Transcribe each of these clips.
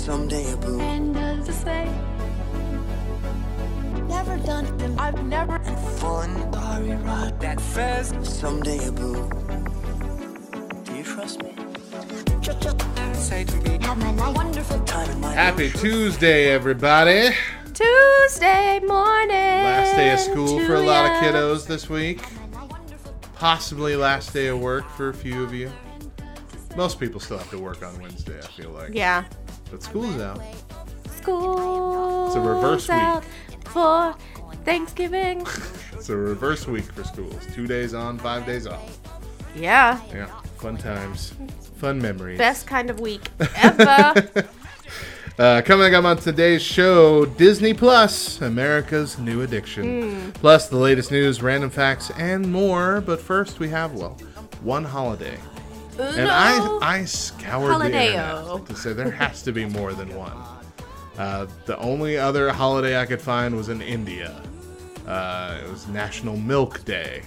someday a boo. Never done it. I've never had fun. Sorry, ride that fast. Someday a boo. Do you trust me? Say to me, have my life. Wonderful time. Happy Tuesday, everybody. Tuesday morning. Last day of school for a lot of kiddos this week. Possibly last day of work for a few of you. Most people still have to work on Wednesday, I feel like. Yeah. But school's out. School. It's a reverse week. For Thanksgiving. It's a reverse week for schools. 2 days on, 5 days off. Yeah. Yeah. Fun times. Fun memories. Best kind of week ever. Coming up on today's show, Disney Plus, America's new addiction. Plus the latest news, random facts, and more. But first we have, well, one holiday. And I scoured the internet to say there has to be more than one. The only other holiday I could find was in India. It was National Milk Day.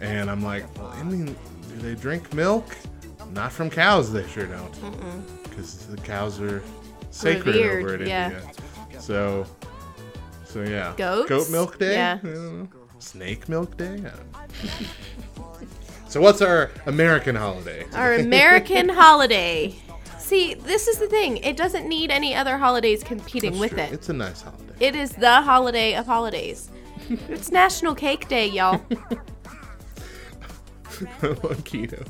And I'm like, well, Indian, do they drink milk? Not from cows, they sure don't. Because the cows are sacred revered, over in India. Yeah. So yeah. Goats? Goat Milk Day? Yeah. I don't know. Snake Milk Day? I don't know. So what's our American holiday? Our American holiday. See, this is the thing. It doesn't need any other holidays competing with it. It's a nice holiday. It is the holiday of holidays. It's National Cake Day, y'all. I love keto.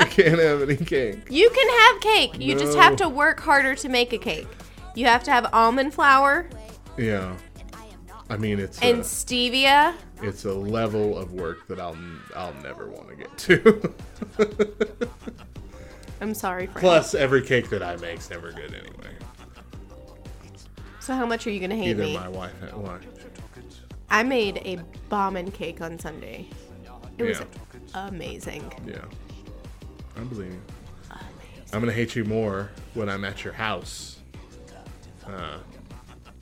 I can't have any cake. You can have cake. You just have to work harder to make a cake. You have to have almond flour. Yeah. I mean, and stevia. It's a level of work that I'll never want to get to. I'm sorry, Frank. Plus, every cake that I make's never good anyway. So how much are you gonna hate me? Either my wife or why. I made a bombin' cake on Sunday. It was amazing. Yeah, I believe you. I'm gonna hate you more when I'm at your house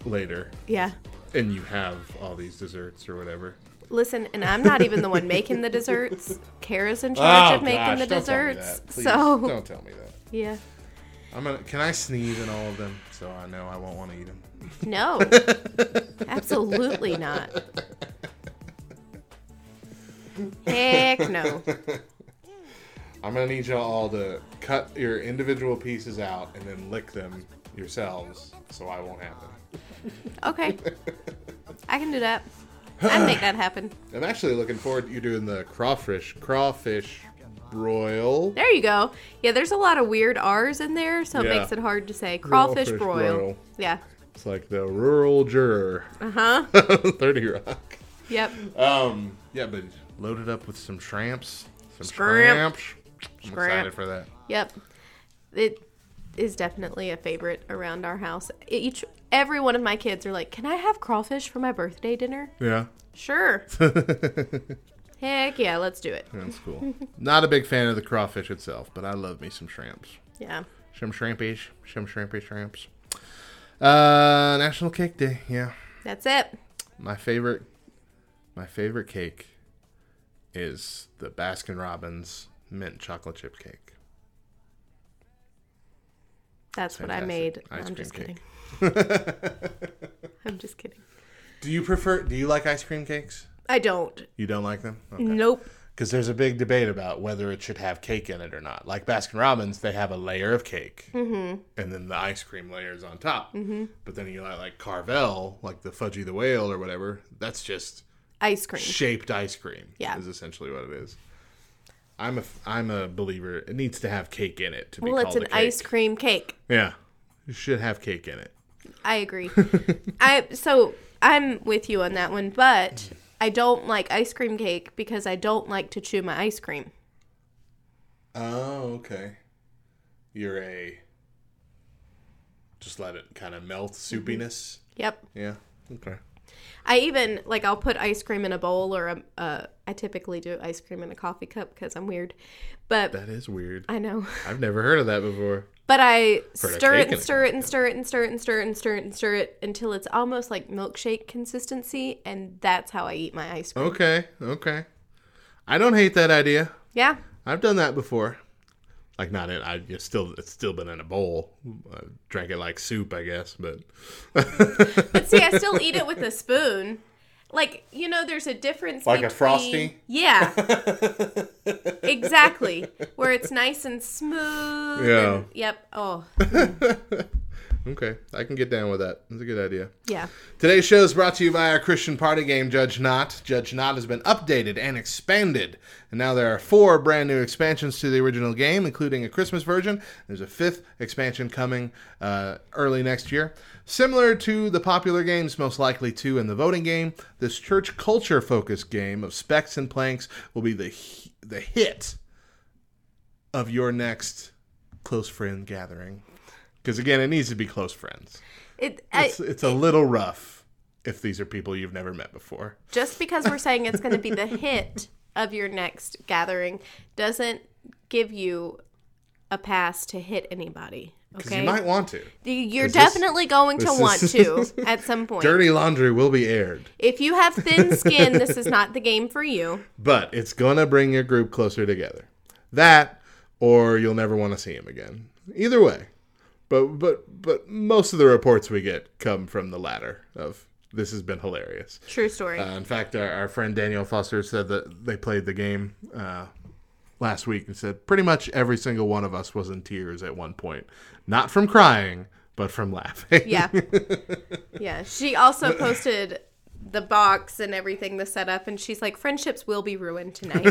later. Yeah. And you have all these desserts or whatever. Listen, and I'm not even the one making the desserts. Kara's in charge of making the desserts. Don't tell me that. Yeah. Can I sneeze in all of them so I know I won't want to eat them? No. Absolutely not. Heck no. I'm going to need y'all all to cut your individual pieces out and then lick them yourselves so I won't have them. Okay. I can do that. I'd make that happen. I'm actually looking forward to you doing the crawfish broil. There you go. Yeah, there's a lot of weird R's in there, so it makes it hard to say. Crawfish broil. Yeah. It's like the rural juror. Uh-huh. 30 Rock. Yep. Yeah, but loaded up with some shrimps. Some shrimps. I'm excited for that. Yep. It is definitely a favorite around our house. Every one of my kids are like, can I have crawfish for my birthday dinner? Yeah. Sure. Heck yeah, let's do it. That's cool. Not a big fan of the crawfish itself, but I love me some shrimps. Yeah. Some shrimpy shrimps. National Cake Day, yeah. That's it. My favorite cake is the Baskin-Robbins mint chocolate chip cake. That's what I made. I'm just kidding. I'm just kidding. Do you like ice cream cakes? I don't. You don't like them? Okay. Nope. Because there's a big debate about whether it should have cake in it or not. Like Baskin-Robbins, they have a layer of cake. Mm-hmm. And then the ice cream layer is on top. Mm-hmm. But then you like Carvel, like the Fudgy the Whale or whatever. That's just ice cream. Shaped ice cream. Yeah. Is essentially what it is. I'm a believer. It needs to have cake in it to be called a cake. Well, it's an ice cream cake. Yeah. It should have cake in it. I agree. So I'm with you on that one, but I don't like ice cream cake because I don't like to chew my ice cream. Oh, okay. You're just let it kind of melt soupiness. Yep. Yeah. Okay. I even, I'll put ice cream in a bowl or I typically do ice cream in a coffee cup because I'm weird. But that is weird. I know. I've never heard of that before. But I stir it until it's almost like milkshake consistency, and that's how I eat my ice cream. Okay. I don't hate that idea. Yeah. I've done that before. Like, not in, I just still, it's still been in a bowl. I drank it like soup, I guess, but. But see, I still eat it with a spoon. Like, you know, there's a difference like between. Like a Frosty? Yeah. Exactly. Where it's nice and smooth. Yeah. And, yep. Oh. Okay. I can get down with that. That's a good idea. Yeah. Today's show is brought to you by our Christian party game, Judge Not. Judge Not has been updated and expanded. And now there are 4 brand new expansions to the original game, including a Christmas version. There's a 5th expansion coming early next year. Similar to the popular games, most likely to in the voting game, this church culture-focused game of specs and planks will be the hit of your next close friend gathering. Because, again, it needs to be close friends. It's a little rough if these are people you've never met before. Just because we're saying it's going to be the hit of your next gathering doesn't give you a pass to hit anybody. Because you might want to. You're definitely going to want to at some point. Dirty laundry will be aired. If you have thin skin, this is not the game for you. But it's going to bring your group closer together. That, or you'll never want to see him again. Either way. But most of the reports we get come from the latter of this has been hilarious. True story. In fact, our friend Daniel Foster said that they played the game last week and said pretty much every single one of us was in tears at one point. Not from crying, but from laughing. Yeah. Yeah. She also posted the box and everything, the setup, and she's like, friendships will be ruined tonight.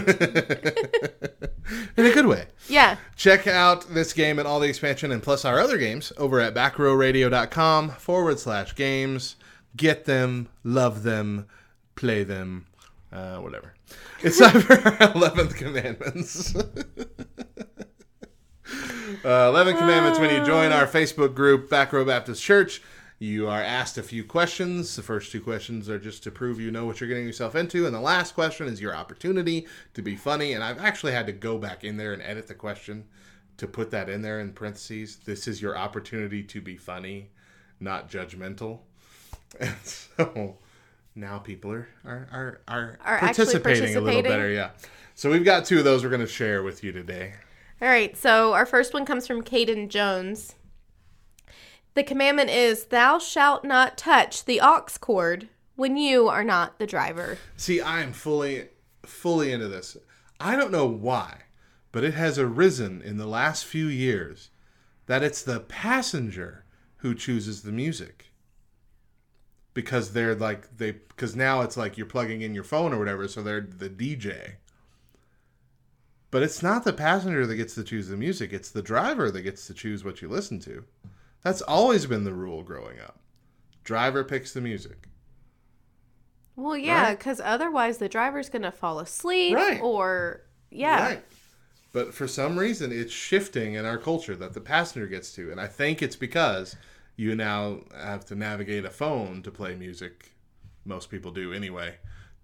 In a good way. Yeah. Check out this game and all the expansion and plus our other games over at backrowradio.com/games. Get them, love them, play them, whatever. It's time for our 11th commandments. 11 commandments. When you join our Facebook group, Backrow Baptist Church, you are asked a few questions. The first 2 questions are just to prove you know what you're getting yourself into. And the last question is your opportunity to be funny. And I've actually had to go back in there and edit the question to put that in there in parentheses. This is your opportunity to be funny, not judgmental. And so now people are participating a little better. Yeah. So we've got 2 of those we're going to share with you today. All right. So our first one comes from Caden Jones. The commandment is, thou shalt not touch the ox cord when you are not the driver. See, I am fully into this. I don't know why, but it has arisen in the last few years that it's the passenger who chooses the music. Because they're like, because now it's like you're plugging in your phone or whatever, so they're the DJ. But it's not the passenger that gets to choose the music. It's the driver that gets to choose what you listen to. That's always been the rule growing up. Driver picks the music. Well, yeah, because otherwise the driver's going to fall asleep or, yeah. Right. But for some reason, it's shifting in our culture that the passenger gets to. And I think it's because you now have to navigate a phone to play music. Most people do anyway,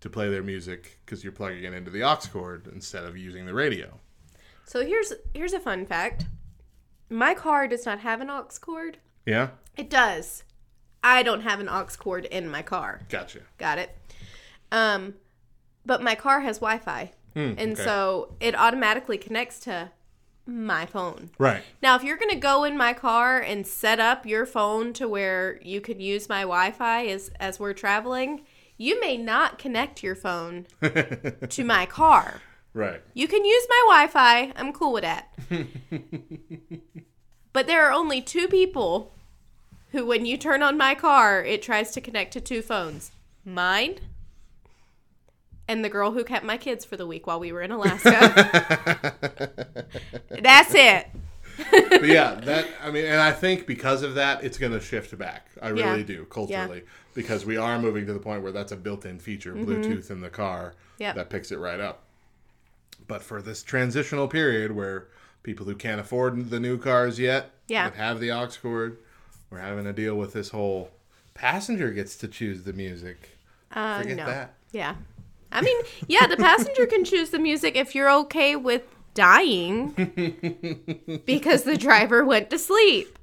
to play their music because you're plugging it into the aux cord instead of using the radio. So here's a fun fact. My car does not have an aux cord. Yeah? It does. I don't have an aux cord in my car. Gotcha. Got it. But my car has Wi-Fi. And so it automatically connects to my phone. Right. Now, if you're going to go in my car and set up your phone to where you can use my Wi-Fi as we're traveling, you may not connect your phone to my car. Right. You can use my Wi-Fi. I'm cool with that. But there are only 2 people who, when you turn on my car, it tries to connect to 2 phones. Mine and the girl who kept my kids for the week while we were in Alaska. That's it. But yeah, and I think because of that, it's going to shift back. I really do, culturally. Yeah. Because we are moving to the point where that's a built-in feature, Bluetooth in the car, that picks it right up. But for this transitional period where people who can't afford the new cars yet that have the aux cord, we're having to deal with this whole passenger gets to choose the music. Forget that. Yeah. I mean, yeah, the passenger can choose the music if you're okay with dying because the driver went to sleep.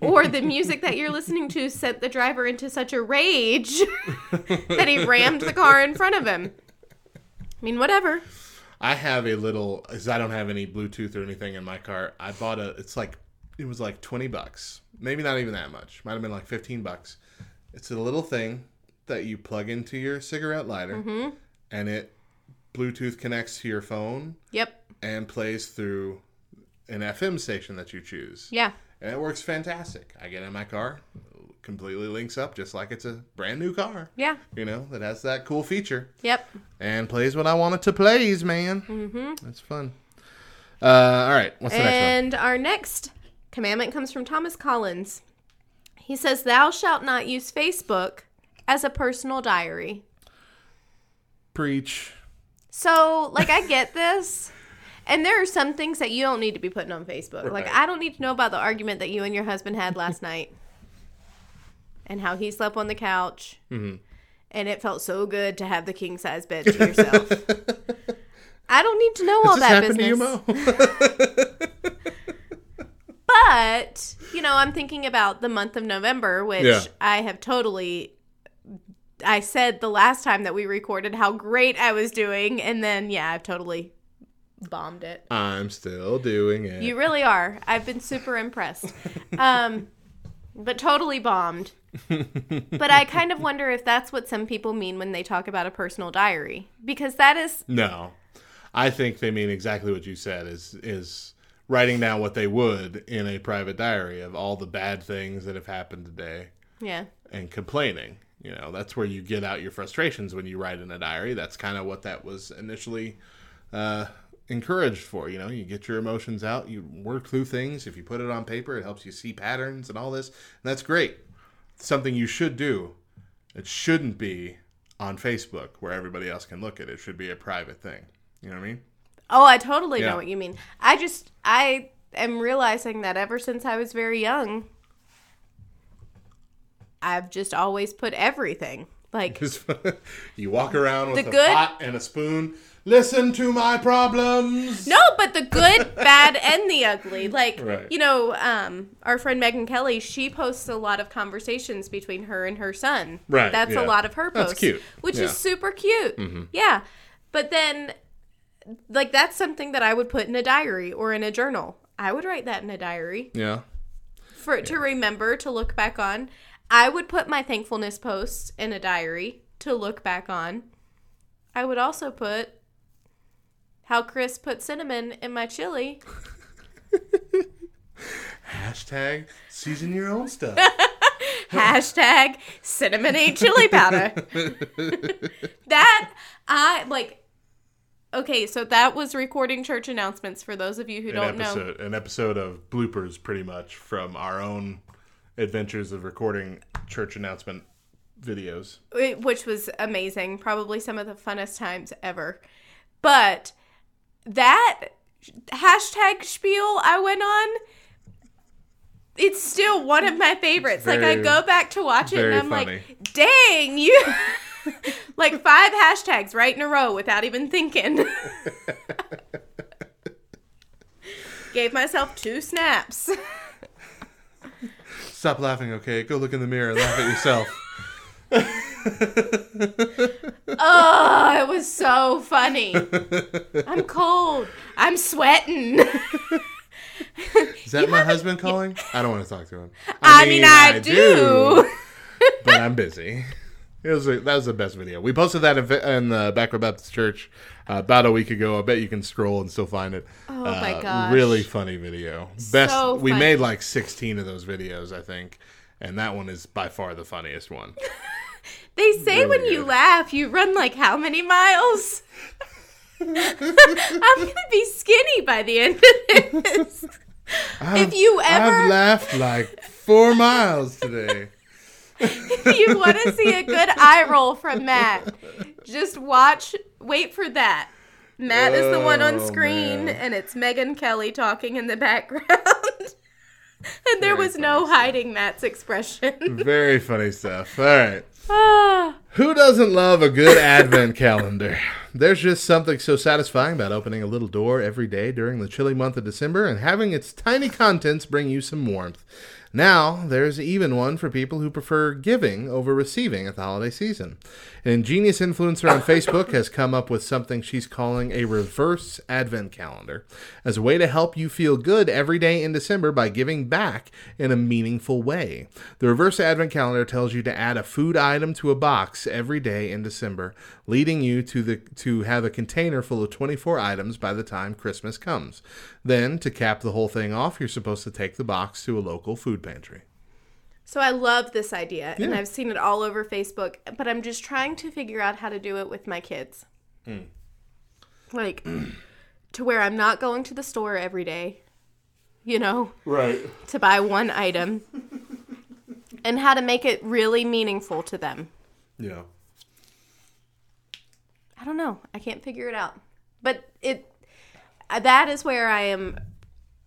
Or the music that you're listening to sent the driver into such a rage that he rammed the car in front of him. I mean, whatever. I have a little, because I don't have any Bluetooth or anything in my car. I bought a, it was like $20. Maybe not even that much. Might have been like $15. It's a little thing that you plug into your cigarette lighter, mm-hmm. and it Bluetooth connects to your phone. Yep. And plays through an FM station that you choose. Yeah. And it works fantastic. I get in my car, completely links up just like it's a brand new car. Yeah. You know, that has that cool feature. Yep. And plays what I want it to plays, man. Mm-hmm. That's fun. All right. What's the next one? And our next commandment comes from Thomas Collins. He says, thou shalt not use Facebook as a personal diary. Preach. So, like, I get this. And there are some things that you don't need to be putting on Facebook. Right. Like, I don't need to know about the argument that you and your husband had last night. And how he slept on the couch. Mm-hmm. And it felt so good to have the king-size bed to yourself. I don't need to know all that business. To you, Mo? But, you know, I'm thinking about the month of November, which I have totally... I said the last time that we recorded how great I was doing. And then, I've totally... bombed it. I'm still doing it. You really are. I've been super impressed. But totally bombed. But I kind of wonder if that's what some people mean when they talk about a personal diary. Because that is... No. I think they mean exactly what you said, is writing down what they would in a private diary of all the bad things that have happened today. Yeah. And complaining. You know, that's where you get out your frustrations when you write in a diary. That's kind of what that was initially... encouraged for. You know, you get your emotions out, you work through things. If you put it on paper, it helps you see patterns and all this, and that's great. It's something you should do. It shouldn't be on Facebook where everybody else can look at it. It should be a private thing. You know what I mean? Oh, I totally know what you mean. I am realizing that ever since I was very young, I've just always put everything. Like, you walk around with a pot and a spoon. Listen to my problems. No, but the good, bad, and the ugly. Like, you know, our friend Megyn Kelly, she posts a lot of conversations between her and her son. Right. That's a lot of her posts. That's cute. Which is super cute. Mm-hmm. Yeah. But then, like, that's something that I would put in a diary or in a journal. I would write that in a diary. Yeah. For to remember, to look back on. I would put my thankfulness posts in a diary to look back on. I would also put... how Chris put cinnamon in my chili. Hashtag season your own stuff. Hashtag cinnamon chili powder. That, I, like, okay, so that was recording church announcements for those of you who don't know. An episode of bloopers, pretty much, from our own adventures of recording church announcement videos. Which was amazing. Probably some of the funnest times ever. But... that hashtag spiel I went on, it's still one of my favorites. Very, like, I go back to watch it and I'm funny. Like, dang, you... like, 5 hashtags right in a row without even thinking. Gave myself 2 snaps. Stop laughing, okay? Go look in the mirror and laugh at yourself. Oh, it was so funny. I'm cold. I'm sweating. Is that my husband calling? I don't want to talk to him. I mean, I do. But I'm busy. That was the best video. We posted that in the Backrow Baptist Church about a week ago. I bet you can scroll and still find it. Oh, my gosh. Really funny video. Best. So funny. We made like 16 of those videos, I think. And that one is by far the funniest one. They say really when you laugh, you run like how many miles? I'm gonna be skinny by the end of this. I've laughed like 4 miles today. If you want to see a good eye roll from Matt, just wait for that. Matt is the one on screen, and it's Megyn Kelly talking in the background. And there was no hiding Matt's expression. Very funny stuff. All right. Who doesn't love a good advent calendar? There's just something so satisfying about opening a little door every day during the chilly month of December and having its tiny contents bring you some warmth. Now, there's even one for people who prefer giving over receiving at the holiday season. An ingenious influencer on Facebook has come up with something she's calling a reverse advent calendar as a way to help you feel good every day in December by giving back in a meaningful way. The reverse advent calendar tells you to add a food item to a box every day in December, leading you to have a container full of 24 items by the time Christmas comes. Then, to cap the whole thing off, you're supposed to take the box to a local food pantry. So I love this idea, and I've seen it all over Facebook, but I'm just trying to figure out how to do it with my kids. Like, to where I'm not going to the store every day, you know? Right. To buy one item. And how to make it really meaningful to them. Yeah. I don't know. I can't figure it out. But that is where I am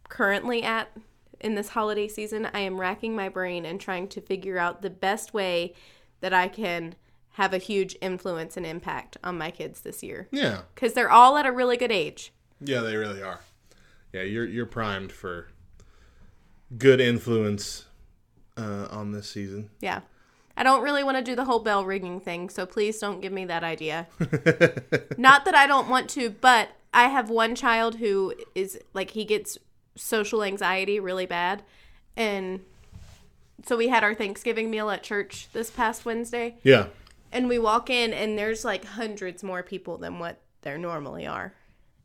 currently at. In this holiday season, I am racking my brain and trying to figure out the best way that I can have a huge influence and impact on my kids this year. Yeah. Because they're all at a really good age. Yeah, they really are. Yeah, you're primed for good influence on this season. Yeah. I don't really want to do the whole bell ringing thing, so please don't give me that idea. Not that I don't want to, but I have one child who is, like, he gets social anxiety really bad, and so we had our Thanksgiving meal at church this past Wednesday. Yeah. And we walk in and there's like hundreds more people than what there normally are,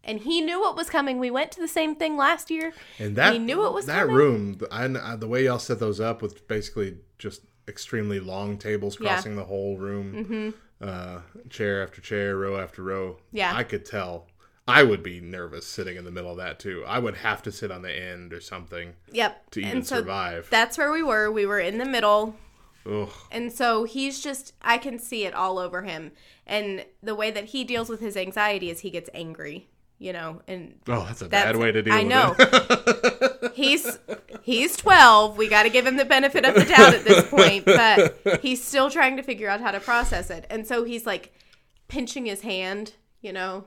and he knew what was coming. We went to the same thing last year, and he knew it was that coming. Room the way y'all set those up with basically just extremely long tables crossing the whole room, chair after chair, row after row. Yeah, I could tell I would be nervous sitting in the middle of that, too. I would have to sit on the end or something to even survive. That's where we were. We were in the middle. Ugh. And so he's just, I can see it all over him. And the way that he deals with his anxiety is he gets angry, you know. And that's bad way to deal with it. I know. He's 12. We got to give him the benefit of the doubt at this point. But he's still trying to figure out how to process it. And so he's, like, pinching his hand, you know.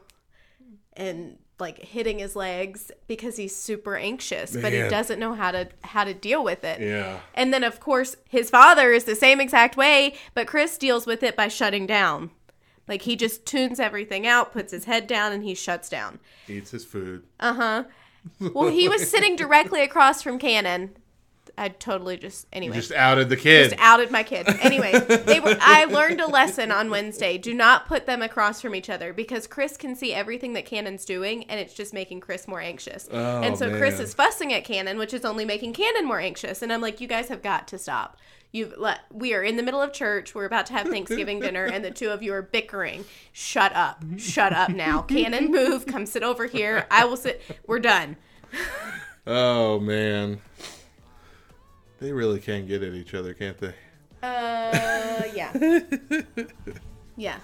And like hitting his legs because he's super anxious, but he doesn't know how to deal with it. Yeah. And then of course his father is the same exact way, but Chris deals with it by shutting down. Like he just tunes everything out, puts his head down, and he shuts down. Eats his food. Uh-huh. Well, he was sitting directly across from Cannon. I totally anyway. You just outed the kid. Just outed my kid. Anyway, I learned a lesson on Wednesday. Do not put them across from each other because Chris can see everything that Cannon's doing, and it's just making Chris more anxious. Oh, and so man. Chris is fussing at Cannon, which is only making Cannon more anxious. And I'm like, you guys have got to stop. We are in the middle of church. We're about to have Thanksgiving dinner, and the two of you are bickering. Shut up. Shut up now. Cannon, move. Come sit over here. I will sit. We're done. Oh, man. They really can get at each other, can't they? Yeah. Yeah.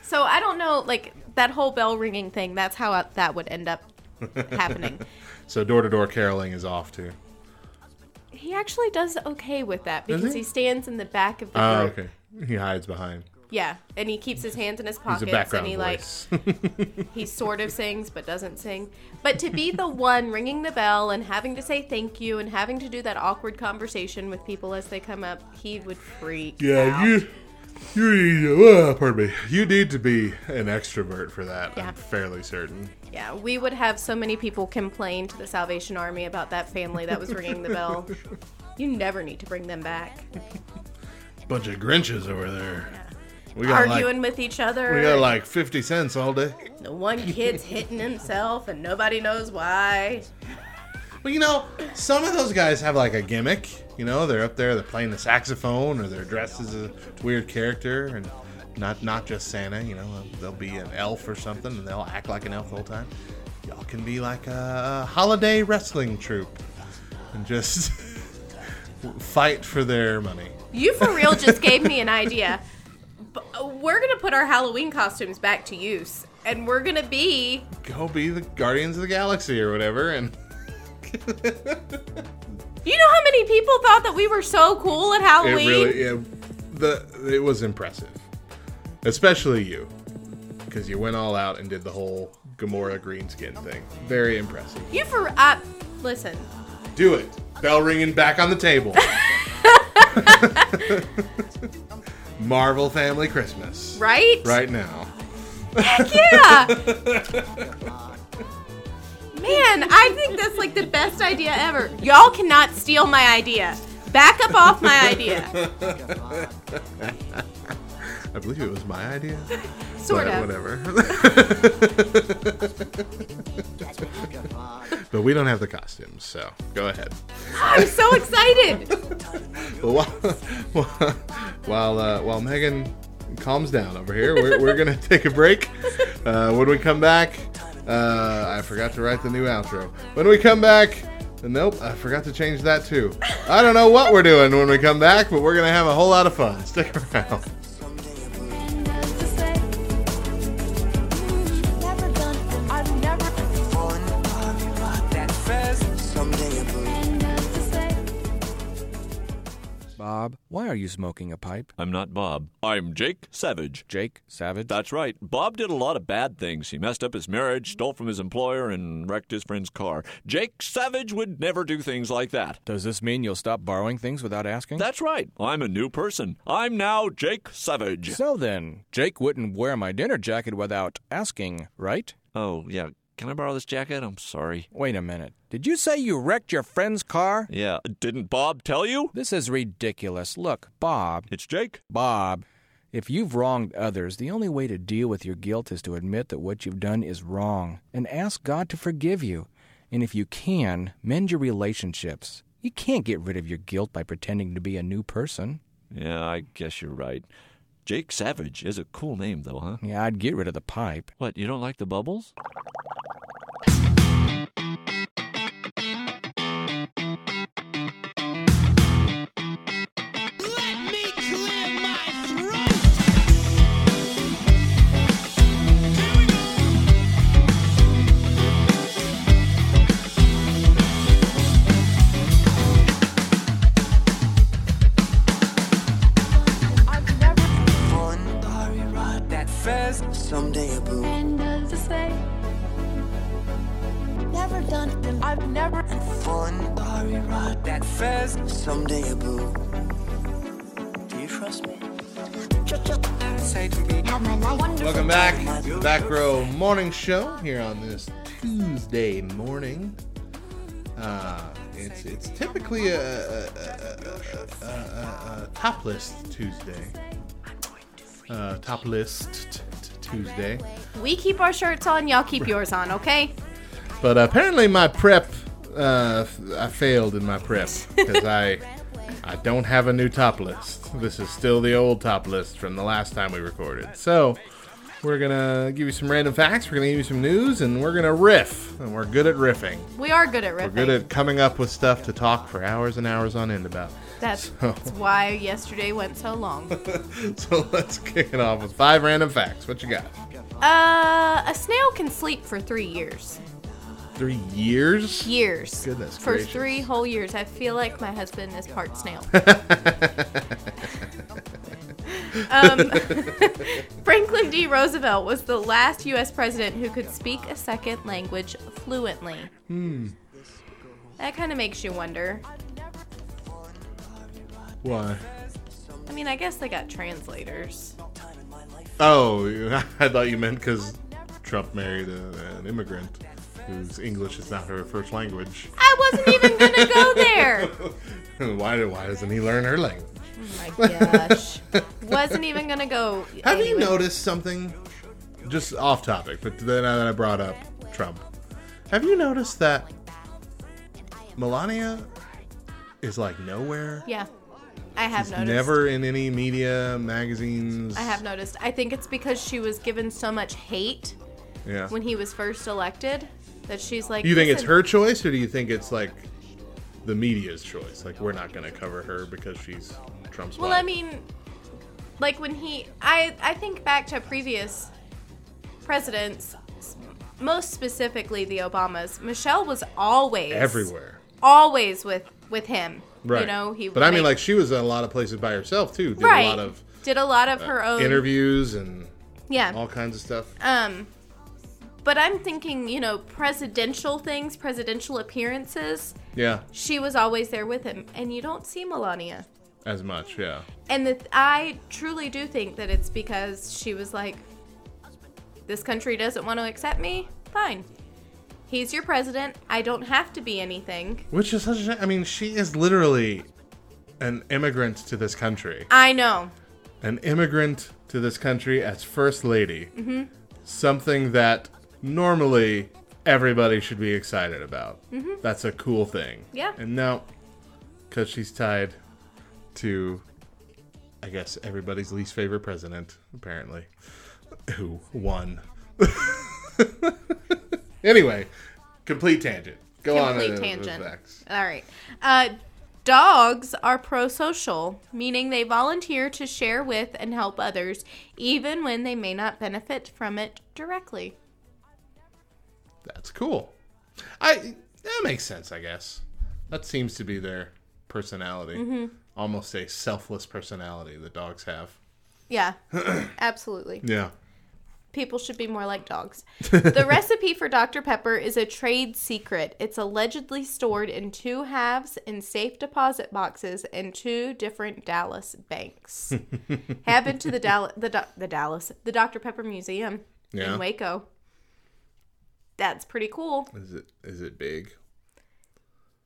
So I don't know, like, that whole bell ringing thing, that's how that would end up happening. So door-to-door caroling is off, too. He actually does okay with that because he stands in the back of the group. Oh, okay. He hides behind. Yeah, and he keeps his hands in his pockets. He's a background and voice. He sort of sings but doesn't sing. But to be the one ringing the bell and having to say thank you and having to do that awkward conversation with people as they come up, he would freak out. You need to be an extrovert for that, I'm fairly certain. Yeah, we would have so many people complain to the Salvation Army about that family that was ringing the bell. You never need to bring them back. Bunch of Grinches over there. Yeah. Arguing with each other. We got like 50 cents all day. The one kid's hitting himself and nobody knows why. Well, you know, some of those guys have like a gimmick. You know, they're up there, they're playing the saxophone, or they're dressed as a weird character, and not just Santa. You know, they'll be an elf or something, and they'll act like an elf the whole time. Y'all can be like a holiday wrestling troupe and just fight for their money. You for real just gave me an idea. We're going to put our Halloween costumes back to use, and we're going to be the Guardians of the Galaxy or whatever. And you know how many people thought that we were so cool at Halloween? It was impressive, especially you, because you went all out and did the whole Gamora Greenskin thing. Very impressive. Listen, Do it. Bell ringing back on the table. Marvel Family Christmas. Right? Right now. Heck yeah! Man, I think that's like the best idea ever. Y'all cannot steal my idea. Back up off my idea. I believe it was my idea. Sort of. Whatever. But we don't have the costumes, so go ahead. I'm so excited. While Megan calms down over here, we're going to take a break. When we come back, I forgot to write the new outro. When we come back... Nope, I forgot to change that too. I don't know what we're doing when we come back, but we're going to have a whole lot of fun. Stick around. Bob, why are you smoking a pipe? I'm not Bob. I'm Jake Savage. Jake Savage? That's right. Bob did a lot of bad things. He messed up his marriage, stole from his employer, and wrecked his friend's car. Jake Savage would never do things like that. Does this mean you'll stop borrowing things without asking? That's right. I'm a new person. I'm now Jake Savage. So then, Jake wouldn't wear my dinner jacket without asking, right? Oh, yeah. Can I borrow this jacket? I'm sorry. Wait a minute. Did you say you wrecked your friend's car? Yeah. Didn't Bob tell you? This is ridiculous. Look, Bob. It's Jake. Bob, if you've wronged others, the only way to deal with your guilt is to admit that what you've done is wrong and ask God to forgive you. And if you can, mend your relationships. You can't get rid of your guilt by pretending to be a new person. Yeah, I guess you're right. Jake Savage is a cool name, though, huh? Yeah, I'd get rid of the pipe. What, you don't like the bubbles? Welcome back to the Backrow Morning Show here on this Tuesday morning. It's typically a top list Tuesday. Top list Tuesday. We keep our shirts on, y'all keep yours on, okay? But apparently my prep, I failed in my prep because I don't have a new top list. This is still the old top list from the last time we recorded. So we're going to give you some random facts. We're going to give you some news, and we're going to riff. And we're good at riffing. We are good at riffing. We're good at coming up with stuff to talk for hours and hours on end about. That's why yesterday went so long. So let's kick it off with 5 random facts. What you got? A snail can sleep for 3 years. 3 years? Years. Goodness gracious. For 3 whole years. I feel like my husband is part snail. Franklin D. Roosevelt was the last U.S. president who could speak a second language fluently. That kind of makes you wonder. Why? I mean, I guess they got translators. Oh, I thought you meant because Trump married an immigrant whose English is not her first language. I wasn't even going to go there. Why doesn't he learn her language? Oh my gosh. Wasn't even going to go. Have you noticed something, just off topic, but then I brought up Trump. Have you noticed that Melania is like nowhere? Yeah. I have She's noticed. Never in any media, magazines. I have noticed. I think it's because she was given so much hate when he was first elected. That she's like, you think it's her choice, or do you think it's like the media's choice? Like, we're not going to cover her because she's Trump's wife. Well, I mean, like when I think back to previous presidents, most specifically the Obamas. Michelle was always everywhere, always with him. Right. You know, but I mean, like she was in a lot of places by herself too. Did a lot of her own interviews and all kinds of stuff. But I'm thinking, you know, presidential things, presidential appearances. Yeah. She was always there with him. And you don't see Melania. As much, yeah. And I truly do think that it's because she was like, this country doesn't want to accept me? Fine. He's your president. I don't have to be anything. Which is such a... I mean, she is literally an immigrant to this country. I know. An immigrant to this country as first lady. Mm-hmm. Something that... normally, everybody should be excited about. Mm-hmm. That's a cool thing. Yeah. And now, because she's tied to, I guess, everybody's least favorite president, apparently, who won. Anyway, complete tangent. Go on. All right. Dogs are prosocial, meaning they volunteer to share with and help others, even when they may not benefit from it directly. That's cool. That makes sense, I guess. That seems to be their personality. Mm-hmm. Almost a selfless personality that dogs have. Yeah, absolutely. Yeah. People should be more like dogs. The recipe for Dr. Pepper is a trade secret. It's allegedly stored in 2 halves in safe deposit boxes in 2 different Dallas banks. Happened to the Dr. Pepper Museum in Waco. That's pretty cool. Is it big?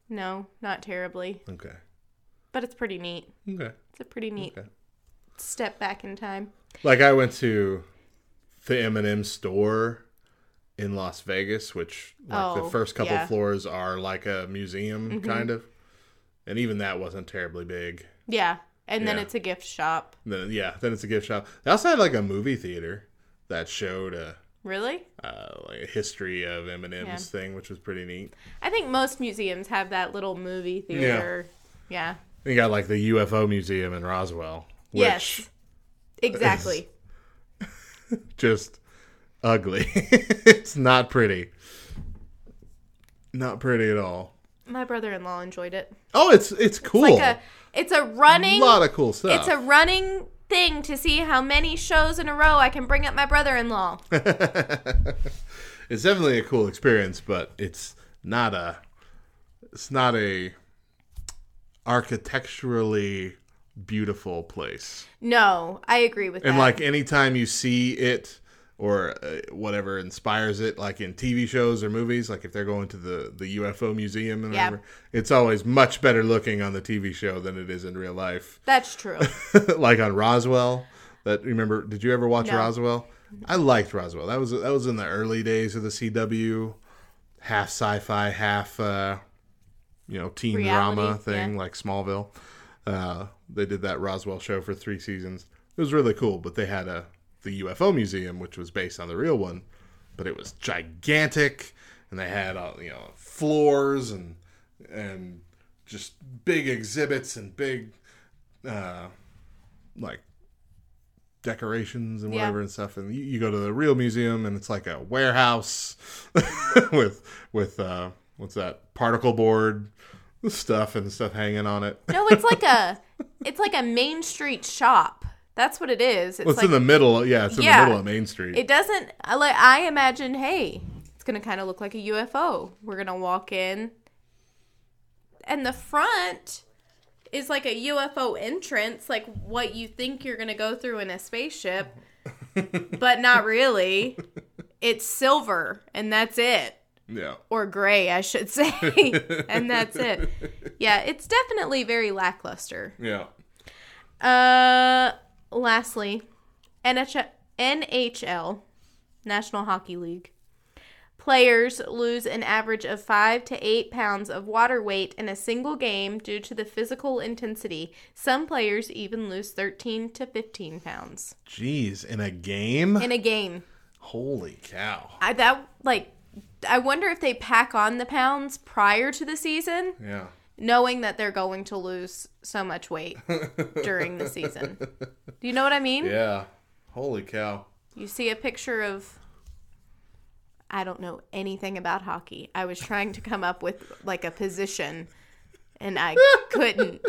No, not terribly. Okay. But it's pretty neat. Okay. It's a pretty neat step back in time. Like I went to the M&M store in Las Vegas, which the first couple floors are like a museum kind of. And even that wasn't terribly big. Yeah. And then it's a gift shop. Then it's a gift shop. They also had like a movie theater that showed a... Really? Like a history of M&M's thing, which was pretty neat. I think most museums have that little movie theater. Yeah. You got like the UFO museum in Roswell. Which yes. Exactly. Just ugly. It's not pretty. Not pretty at all. My brother-in-law enjoyed it. Oh, it's cool. It's a lot of cool stuff. It's a running thing to see how many shows in a row I can bring up my brother-in-law. It's definitely a cool experience, but it's not a architecturally beautiful place. No, I agree with that. And like anytime you see it or whatever inspires it, like in TV shows or movies, like if they're going to the UFO museum and whatever, it's always much better looking on the TV show than it is in real life. That's true. Like on Roswell. Did you ever watch Roswell? I liked Roswell. That was in the early days of the CW, half sci-fi, half teen reality, drama thing like Smallville. They did that Roswell show for 3 seasons. It was really cool, but they had the UFO museum, which was based on the real one, but it was gigantic, and they had floors and just big exhibits and big like decorations and whatever and stuff. And you go to the real museum, and it's like a warehouse with what's that particle board stuff and stuff hanging on it. No, it's like a Main Street shop. That's what it is. It's in the middle. Yeah, it's in the middle of Main Street. It doesn't... I imagine, hey, it's going to kind of look like a UFO. We're going to walk in. And the front is like a UFO entrance, like what you think you're going to go through in a spaceship, but not really. It's silver, and that's it. Yeah. Or gray, I should say, and that's it. Yeah, it's definitely very lackluster. Yeah. Lastly, NHL, National Hockey League, players lose an average of 5 to 8 pounds of water weight in a single game due to the physical intensity. Some players even lose 13 to 15 pounds. Jeez, in a game? In a game. Holy cow. I wonder if they pack on the pounds prior to the season. Yeah. Knowing that they're going to lose so much weight during the season. Do you know what I mean? Yeah. Holy cow. You see a picture of... I don't know anything about hockey. I was trying to come up with, like, a position, and I couldn't.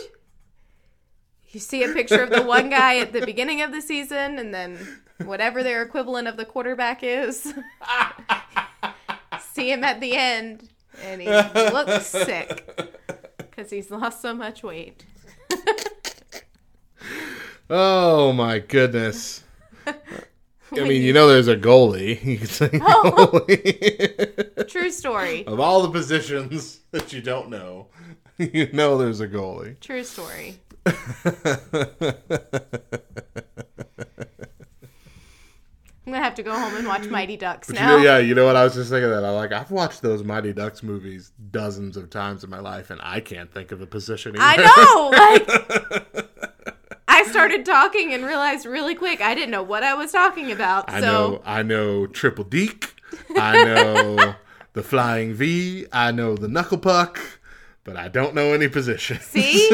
You see a picture of the one guy at the beginning of the season, and then whatever their equivalent of the quarterback is... see him at the end, and he looks sick because he's lost so much weight. Oh, my goodness. I mean, you know there's a goalie. You could say goalie. Oh, true story. Of all the positions that you don't know, you know there's a goalie. True story. I'm going to have to go home and watch Mighty Ducks now. You know, yeah, you know what? I was just thinking that. I'm like, I've watched those Mighty Ducks movies dozens of times in my life, and I can't think of a position either. I know! Like... I started talking and realized really quick I didn't know what I was talking about. I know Triple Deke. I know the Flying V. I know the Knuckle Puck. But I don't know any position. See?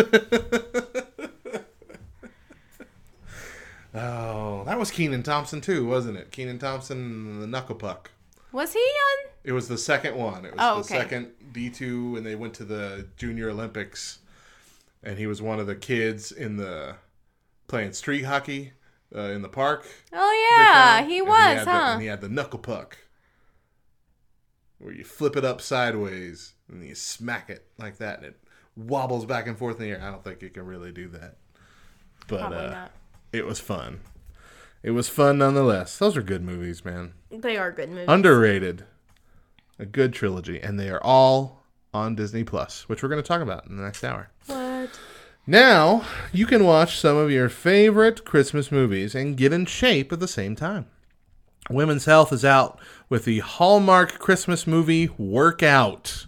Oh, that was Kenan Thompson too, wasn't it? Kenan Thompson and the Knuckle Puck. Was he on? It was the second one. It was the second D2 and they went to the Junior Olympics. And he was one of the kids in the... playing street hockey in the park. Oh, yeah. He was, and he had the knuckle puck where you flip it up sideways and you smack it like that and it wobbles back and forth in the air. I don't think you can really do that. But it was fun. It was fun nonetheless. Those are good movies, man. They are good movies. Underrated. A good trilogy. And they are all on Disney Plus, which we're going to talk about in the next hour. What? Now, you can watch some of your favorite Christmas movies and get in shape at the same time. Women's Health is out with the Hallmark Christmas movie Workout.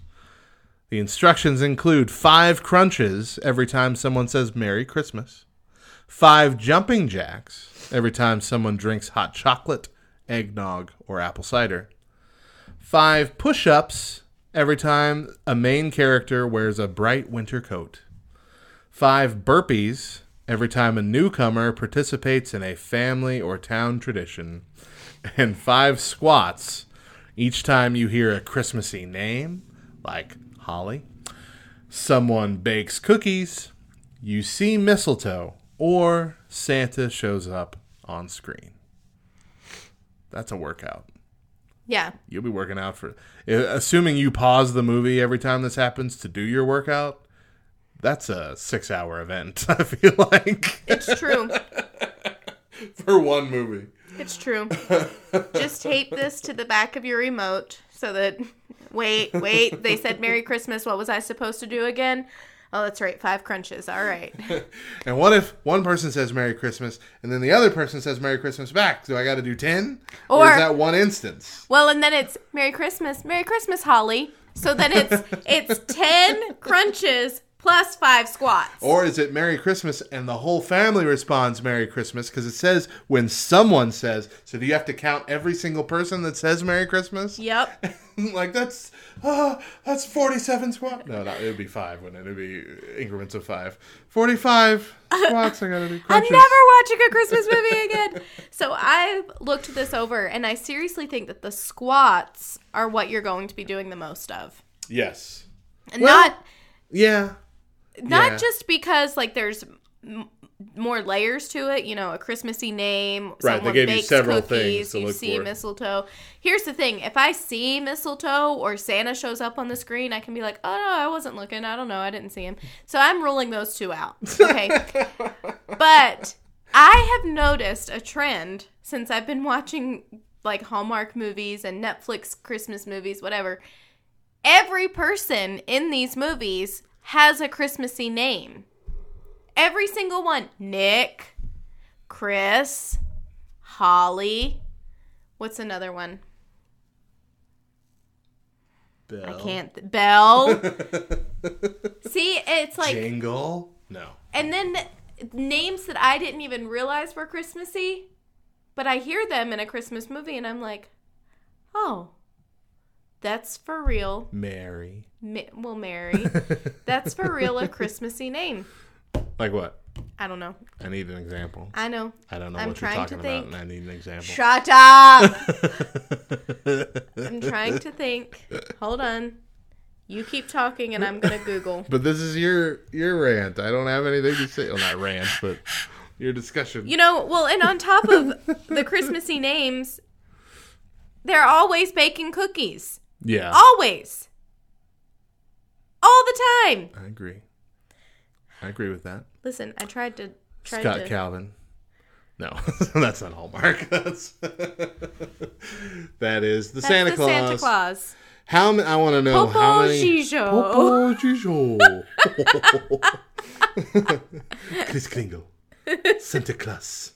The instructions include 5 crunches every time someone says Merry Christmas, 5 jumping jacks every time someone drinks hot chocolate, eggnog, or apple cider, 5 push-ups every time a main character wears a bright winter coat, 5 burpees every time a newcomer participates in a family or town tradition, and 5 squats each time you hear a Christmassy name, like Holly, someone bakes cookies, you see mistletoe, or Santa shows up on screen. That's a workout. Yeah. You'll be working out for... Assuming you pause the movie every time this happens to do your workout... That's a 6-hour event, I feel like. It's true. For one movie. It's true. Just tape this to the back of your remote so that, wait, they said Merry Christmas. What was I supposed to do again? Oh, that's right. 5 crunches. All right. And what if one person says Merry Christmas and then the other person says Merry Christmas back? Do I got to do 10? Or is that one instance? Well, and then it's Merry Christmas, Holly. So then it's 10 crunches. Plus 5 squats. Or is it Merry Christmas and the whole family responds Merry Christmas? Because it says when someone says. So do you have to count every single person that says Merry Christmas? Yep. Like that's 47 squats. No, it would be 5, wouldn't it? It would be increments of 5. 45 squats. I gotta do crunches. I'm never watching a Christmas movie again. So I looked this over and I seriously think that the squats are what you're going to be doing the most of. Yes. And well, not. Yeah. Not just because, like, there's more layers to it. You know, a Christmassy name. Right, they gave you several cookies, things to look for. You see mistletoe. Here's the thing. If I see mistletoe or Santa shows up on the screen, I can be like, oh, no, I wasn't looking. I don't know. I didn't see him. So I'm ruling those two out. Okay. But I have noticed a trend since I've been watching, like, Hallmark movies and Netflix Christmas movies, whatever. Every person in these movies... has a Christmassy name. Every single one. Nick, Chris, Holly. What's another one? Bell. I can't. Bell. See, it's like. Jingle? No. And then names that I didn't even realize were Christmassy, but I hear them in a Christmas movie and I'm like, oh. That's for real. Mary. Mary. That's for real a Christmassy name. Like what? I don't know. I need an example. I know. I don't know what you're talking about, and I need an example. Shut up! I'm trying to think. Hold on. You keep talking, and I'm going to Google. But this is your rant. I don't have anything to say. Well, not rant, but your discussion. You know, well, and on top of the Christmassy names, they're always baking cookies. Yeah. Always. All the time. I agree. I agree with that. Listen, I tried to... Scott Calvin. No, that's not Hallmark. That's Santa Claus. Santa Claus. I want to know how many... Popo Gijo. Chris Kringle. Santa Claus.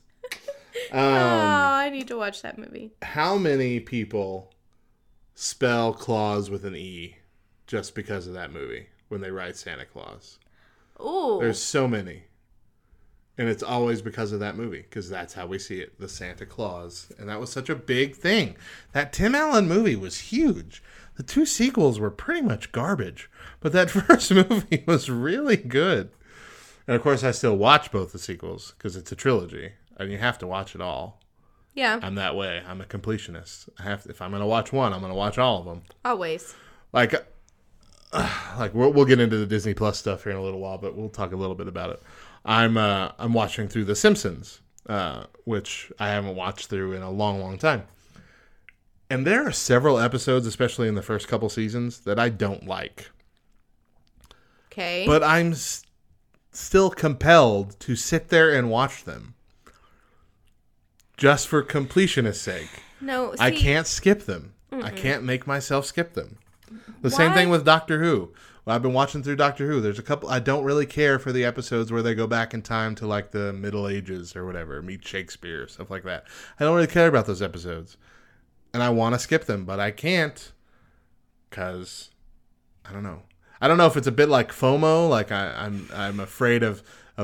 I need to watch that movie. How many people spell Claus with an E just because of that movie when they write Santa Claus? Ooh. There's so many. And it's always because of that movie, because that's how we see it, the Santa Claus. And that was such a big thing. That Tim Allen movie was huge. The two sequels were pretty much garbage, but that first movie was really good. And, of course, I still watch both the sequels, because it's a trilogy, and you have to watch it all. Yeah. I'm that way. I'm a completionist. I have to, if I'm going to watch one, I'm going to watch all of them. Always. Like we'll get into the Disney Plus stuff here in a little while, but we'll talk a little bit about it. I'm watching through The Simpsons, which I haven't watched through in a long, long time. And there are several episodes, especially in the first couple seasons, that I don't like. Okay. But I'm still compelled to sit there and watch them. Just for completionist's sake. No, see, I can't skip them. Mm-mm. I can't make myself skip them. The same thing with Doctor Who. I've been watching through Doctor Who. There's a couple. I don't really care for the episodes where they go back in time to like the Middle Ages or whatever, meet Shakespeare, stuff like that. I don't really care about those episodes. And I want to skip them, but I can't because I don't know. I don't know if it's a bit like FOMO, like I'm afraid of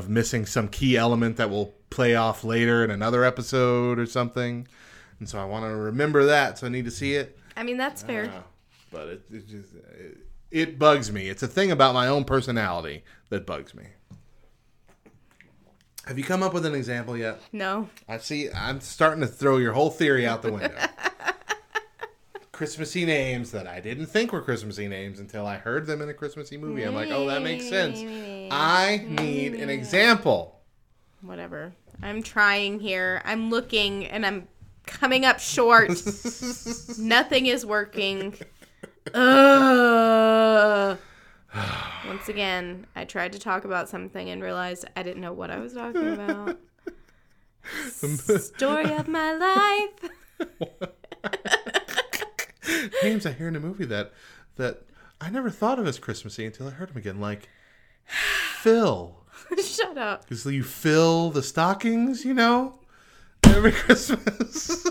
missing some key element that will play off later in another episode or something. And so I want to remember that, so I need to see it. I mean, that's fair. But it bugs me. It's a thing about my own personality that bugs me. Have you come up with an example yet? No. I see. I'm starting to throw your whole theory out the window. Christmassy names that I didn't think were Christmassy names until I heard them in a Christmassy movie. I'm like, oh, that makes sense. I need an example. Whatever. I'm trying here. I'm looking and I'm coming up short. Nothing is working. Once again, I tried to talk about something and realized I didn't know what I was talking about. Story of my life. Names I hear in a movie that I never thought of as Christmassy until I heard them again, like Phil. Shut up. Because you fill the stockings, you know, every Christmas.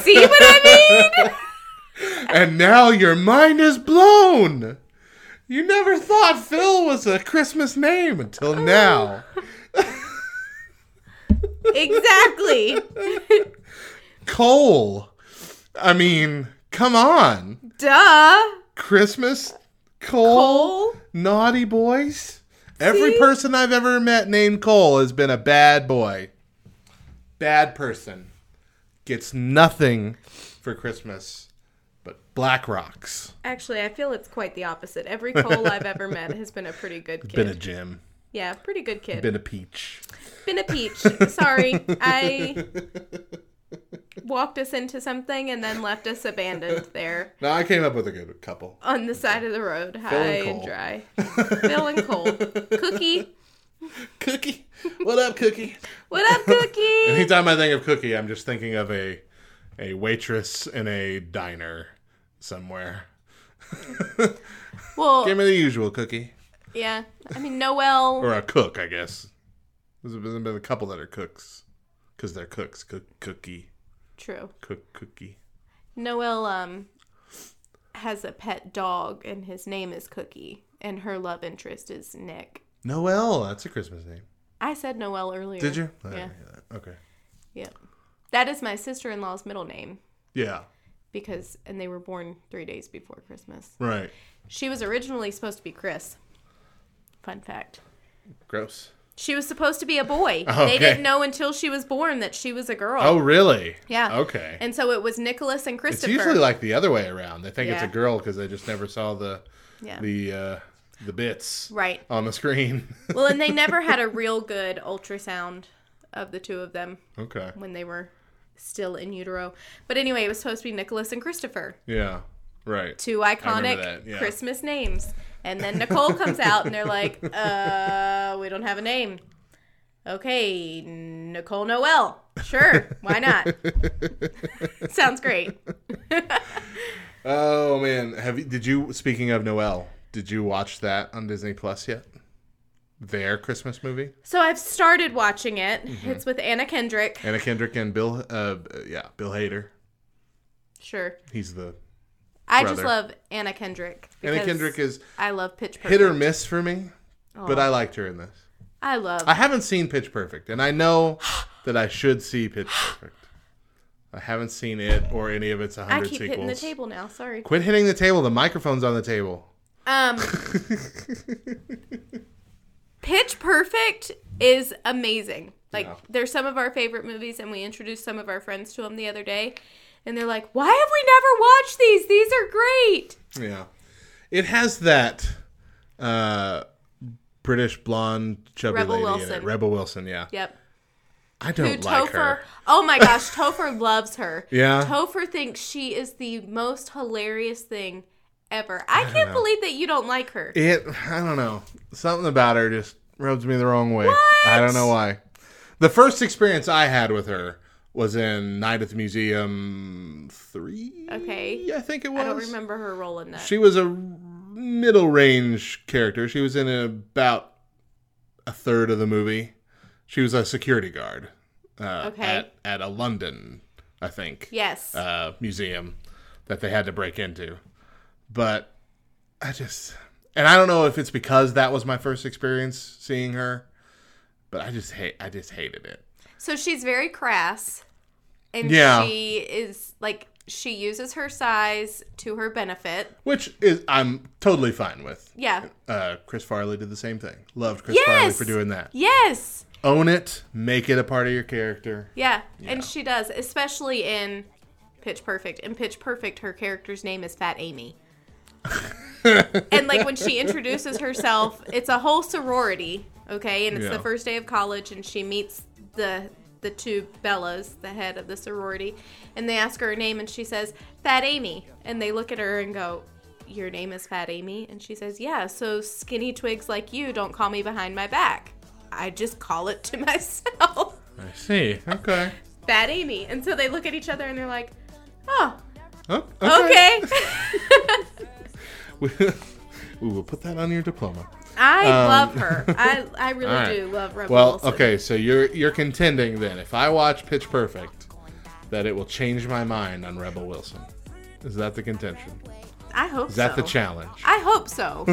See what I mean? And now your mind is blown. You never thought Phil was a Christmas name until now. Exactly. Cole. I mean, come on. Duh. Christmas, Cole. Naughty boys. See? Every person I've ever met named Cole has been a bad boy. Bad person. Gets nothing for Christmas but black rocks. Actually, I feel it's quite the opposite. Every Cole I've ever met has been a pretty good kid. Been a Jim. Yeah, pretty good kid. Been a peach. Been a peach. Sorry. I walked us into something and then left us abandoned there. No, I came up with a good couple. On the side of the road, high and dry. Phil and Cole. Cookie. What up, Cookie? What up, Cookie? Anytime I think of Cookie, I'm just thinking of a waitress in a diner somewhere. Well, give me the usual Cookie. Yeah. I mean, Noel. Or a cook, I guess. There's been a couple that are cooks. Because they're cooks. Cookie. True. Cookie. Noel has a pet dog, and his name is Cookie. And her love interest is Nick. Noel, that's a Christmas name. I said Noel earlier. Did you? Yeah. Okay. Yeah. That is my sister-in-law's middle name. Yeah. And they were born 3 days before Christmas. Right. She was originally supposed to be Chris. Fun fact. Gross. She was supposed to be a boy. Okay. They didn't know until she was born that she was a girl. Oh, really? Yeah. Okay. And so it was Nicholas and Christopher. It's usually like the other way around. They think it's a girl because they just never saw the the bits right on the screen. Well, and they never had a real good ultrasound of the two of them. Okay. When they were still in utero. But anyway, it was supposed to be Nicholas and Christopher. Yeah. Right. Two iconic Christmas names. And then Nicole comes out and they're like, we don't have a name. Okay, Nicole Noel. Sure, why not? Sounds great. Oh, man. Speaking of Noel, did you watch that on Disney Plus yet? Their Christmas movie? So I've started watching it. Mm-hmm. It's with Anna Kendrick. Anna Kendrick and Bill Hader. Sure. He's the brother. I just love Anna Kendrick. Anna Kendrick is I love Pitch Perfect. Hit or miss for me, but I liked her in this. I haven't seen Pitch Perfect, and I know that I should see Pitch Perfect. I haven't seen it or any of its 100 sequels. I keep hitting the table now. Sorry. Quit hitting the table. The microphone's on the table. Pitch Perfect is amazing. Like, they're some of our favorite movies, and we introduced some of our friends to them the other day. And they're like, why have we never watched these? These are great. Yeah. It has that British blonde chubby Rebel lady Wilson. In it. Rebel Wilson, yeah. Yep. I don't like her. Oh, my gosh. Topher loves her. Yeah. Topher thinks she is the most hilarious thing ever. I can't believe that you don't like her. I don't know. Something about her just rubs me the wrong way. What? I don't know why. The first experience I had with her was in Night at the Museum 3, okay. I think it was. I don't remember her role in that. She was a middle-range character. She was in about a third of the movie. She was a security guard at a London, I think, museum that they had to break into. But I don't know if it's because that was my first experience seeing her, but I just hated it. So she's very crass, and she is, like, she uses her size to her benefit. Which I'm totally fine with. Yeah. Chris Farley did the same thing. Loved Chris Farley for doing that. Yes! Own it. Make it a part of your character. Yeah, yeah. And she does, especially in Pitch Perfect. In Pitch Perfect, her character's name is Fat Amy. And, like, when she introduces herself, it's a whole sorority, okay? And it's the first day of college, and she meets the two Bellas, the head of the sorority, and they ask her her name, and she says, Fat Amy. And they look at her and go, your name is Fat Amy? And she says, yeah, so skinny twigs like you don't call me behind my back. I just call it to myself. I see. Okay. Fat Amy. And so they look at each other, and they're like, okay. We will put that on your diploma. I love her. I really do love Rebel Wilson. Well, okay, so you're contending then, if I watch Pitch Perfect, that it will change my mind on Rebel Wilson. Is that the contention? I hope so. Is that the challenge? I hope so.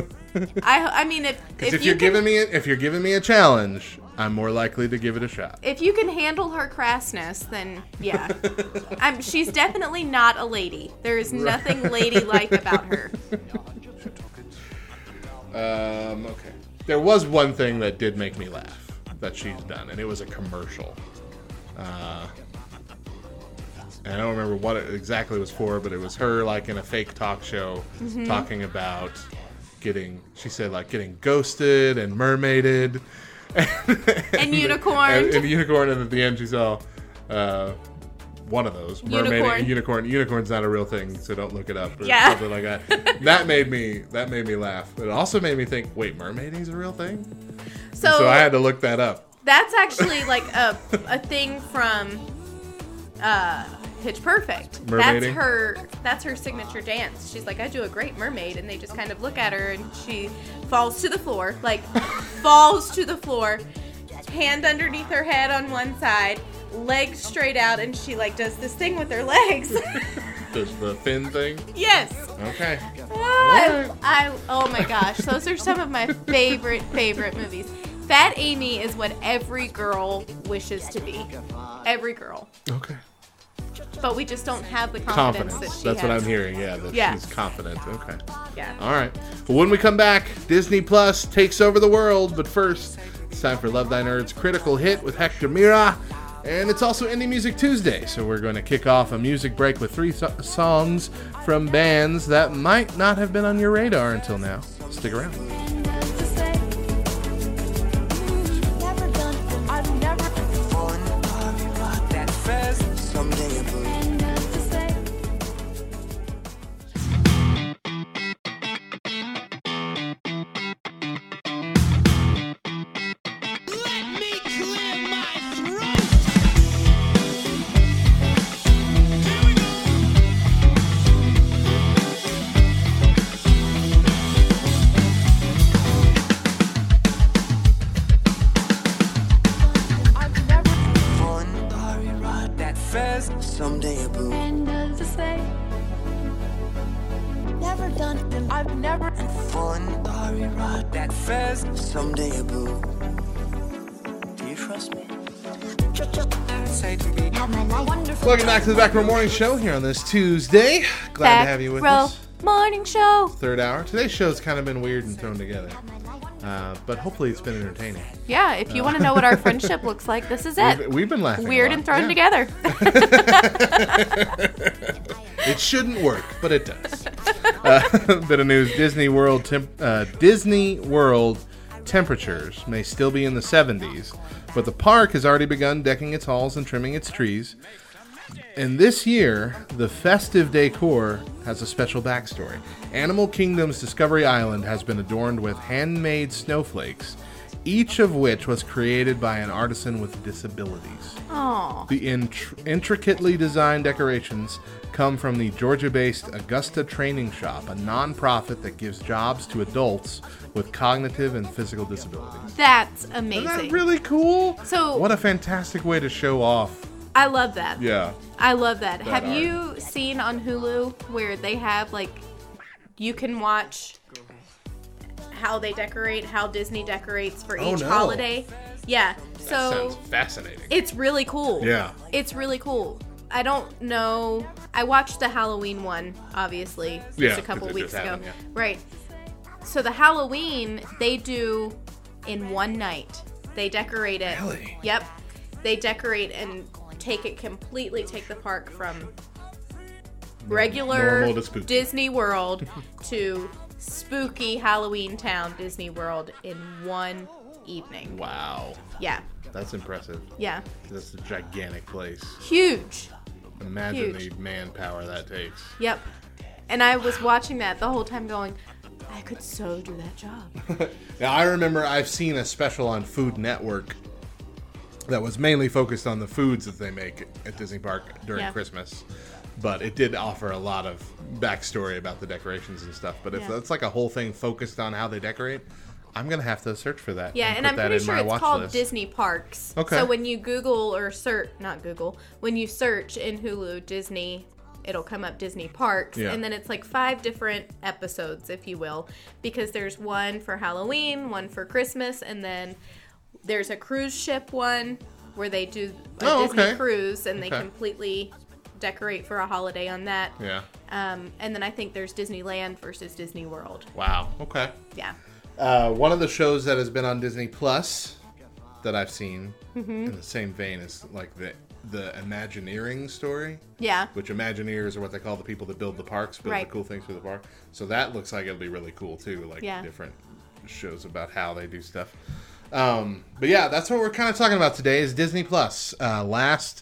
I mean, if you're giving me a challenge, I'm more likely to give it a shot. If you can handle her crassness, then yeah, she's definitely not a lady. There is nothing ladylike about her. Okay. There was one thing that did make me laugh that she's done, and it was a commercial. And I don't remember what it exactly was for, but it was her, like, in a fake talk show talking about getting ghosted and mermaided. And unicorn. And unicorn, and at the end she's all, one of those. Mermaid unicorn. And unicorn. Unicorn's not a real thing, so don't look it up or something like that. That made me laugh. But it also made me think, wait, mermaiding's a real thing? So I had to look that up. That's actually like a thing from Pitch Perfect. Mermaiding? That's her signature dance. She's like, I do a great mermaid, and they just kind of look at her, and she falls to the floor. Like, falls to the floor, hand underneath her head on one side, legs straight out, and she, like, does this thing with her legs. Does the fin thing? Yes. Okay. Oh my gosh, those are some of my favorite movies. Fat Amy is what every girl wishes to be. Every girl. Okay. But we just don't have the confidence that she That's has. What I'm hearing, she's confident. Okay. Yeah. All right. Well, when we come back, Disney Plus takes over the world, but first, it's time for Love Thy Nerd's Critical Hit with Hector Mira. And it's also Indie Music Tuesday, so we're going to kick off a music break with three songs from bands that might not have been on your radar until now. Stick around. says, someday a boo. And does the same. Never done, and I've never. And fun, diary ride that says, someday a boo. Do you trust me? Welcome back to the Backrow Morning Show here on this Tuesday. Glad to have you with us. Morning show. Third hour. Today's show's kind of been weird and thrown together. But hopefully it's been entertaining. Yeah, if you want to know what our friendship looks like, this is it. We've been laughing. Weird and thrown together. It shouldn't work, but it does. Bit of news. Disney World temperatures may still be in the 70s, but the park has already begun decking its halls and trimming its trees. And this year, the festive decor has a special backstory. Animal Kingdom's Discovery Island has been adorned with handmade snowflakes, each of which was created by an artisan with disabilities. Aww. The intricately designed decorations come from the Georgia-based Augusta Training Shop, a nonprofit that gives jobs to adults with cognitive and physical disabilities. That's amazing. Isn't that really cool? So, what a fantastic way to show off. I love that. Yeah. I love that. Have you seen on Hulu where they have, like, you can watch how they decorate, how Disney decorates for each holiday? Yeah. So that sounds fascinating. It's really cool. Yeah. It's really cool. I don't know. I watched the Halloween one, obviously, just a couple weeks ago. Yeah. Right. So the Halloween, they do in one night. They decorate it. Really? Yep. They decorate and take the park from regular Disney World to spooky Halloween Town Disney World in one evening. Wow. Yeah. That's impressive. Yeah. That's a gigantic place. Huge. Imagine the manpower that takes. Yep. And I was watching that the whole time going, I could so do that job. Now, I remember I've seen a special on Food Network that was mainly focused on the foods that they make at Disney Park during Christmas. But it did offer a lot of backstory about the decorations and stuff. But if that's like a whole thing focused on how they decorate, I'm going to have to search for that. Yeah, and I'm pretty sure it's called Disney Parks. Okay. So when you Google or search, when you search in Hulu Disney, it'll come up Disney Parks. Yeah. And then it's like 5 different episodes, if you will. Because there's one for Halloween, one for Christmas, and then there's a cruise ship one where they do a Disney cruise and they completely decorate for a holiday on that. Yeah. And then I think there's Disneyland versus Disney World. Wow. Okay. Yeah. One of the shows that has been on Disney Plus that I've seen in the same vein is like the Imagineering story. Yeah. Which Imagineers are what they call the people that build the parks, the cool things for the park. So that looks like it'll be really cool too. Like different shows about how they do stuff. But yeah, that's what we're kind of talking about today is Disney Plus. Last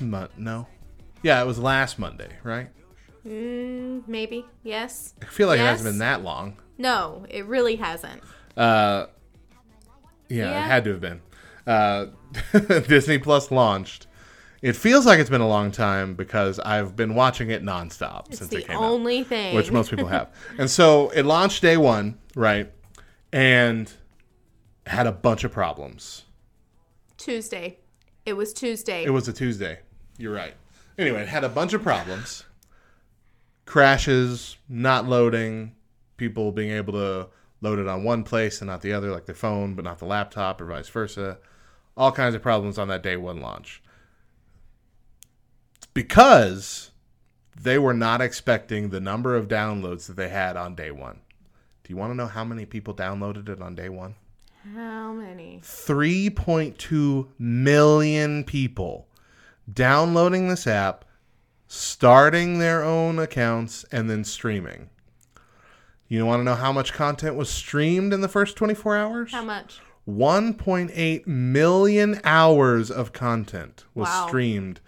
month, it was last Monday, right? Maybe, yes. I feel like it hasn't been that long. No, it really hasn't. It had to have been. Disney Plus launched. It feels like it's been a long time because I've been watching it nonstop since it came out. It's the only thing. Which most people have. And so it launched day one, right? And had a bunch of problems. It was a Tuesday. You're right. Anyway, it had a bunch of problems. Crashes, not loading, people being able to load it on one place and not the other, like their phone, but not the laptop or vice versa. All kinds of problems on that day one launch. Because they were not expecting the number of downloads that they had on day one. Do you want to know how many people downloaded it on day one? How many? 3.2 million people downloading this app, starting their own accounts, and then streaming. You want to know how much content was streamed in the first 24 hours? How much? 1.8 million hours of content was streamed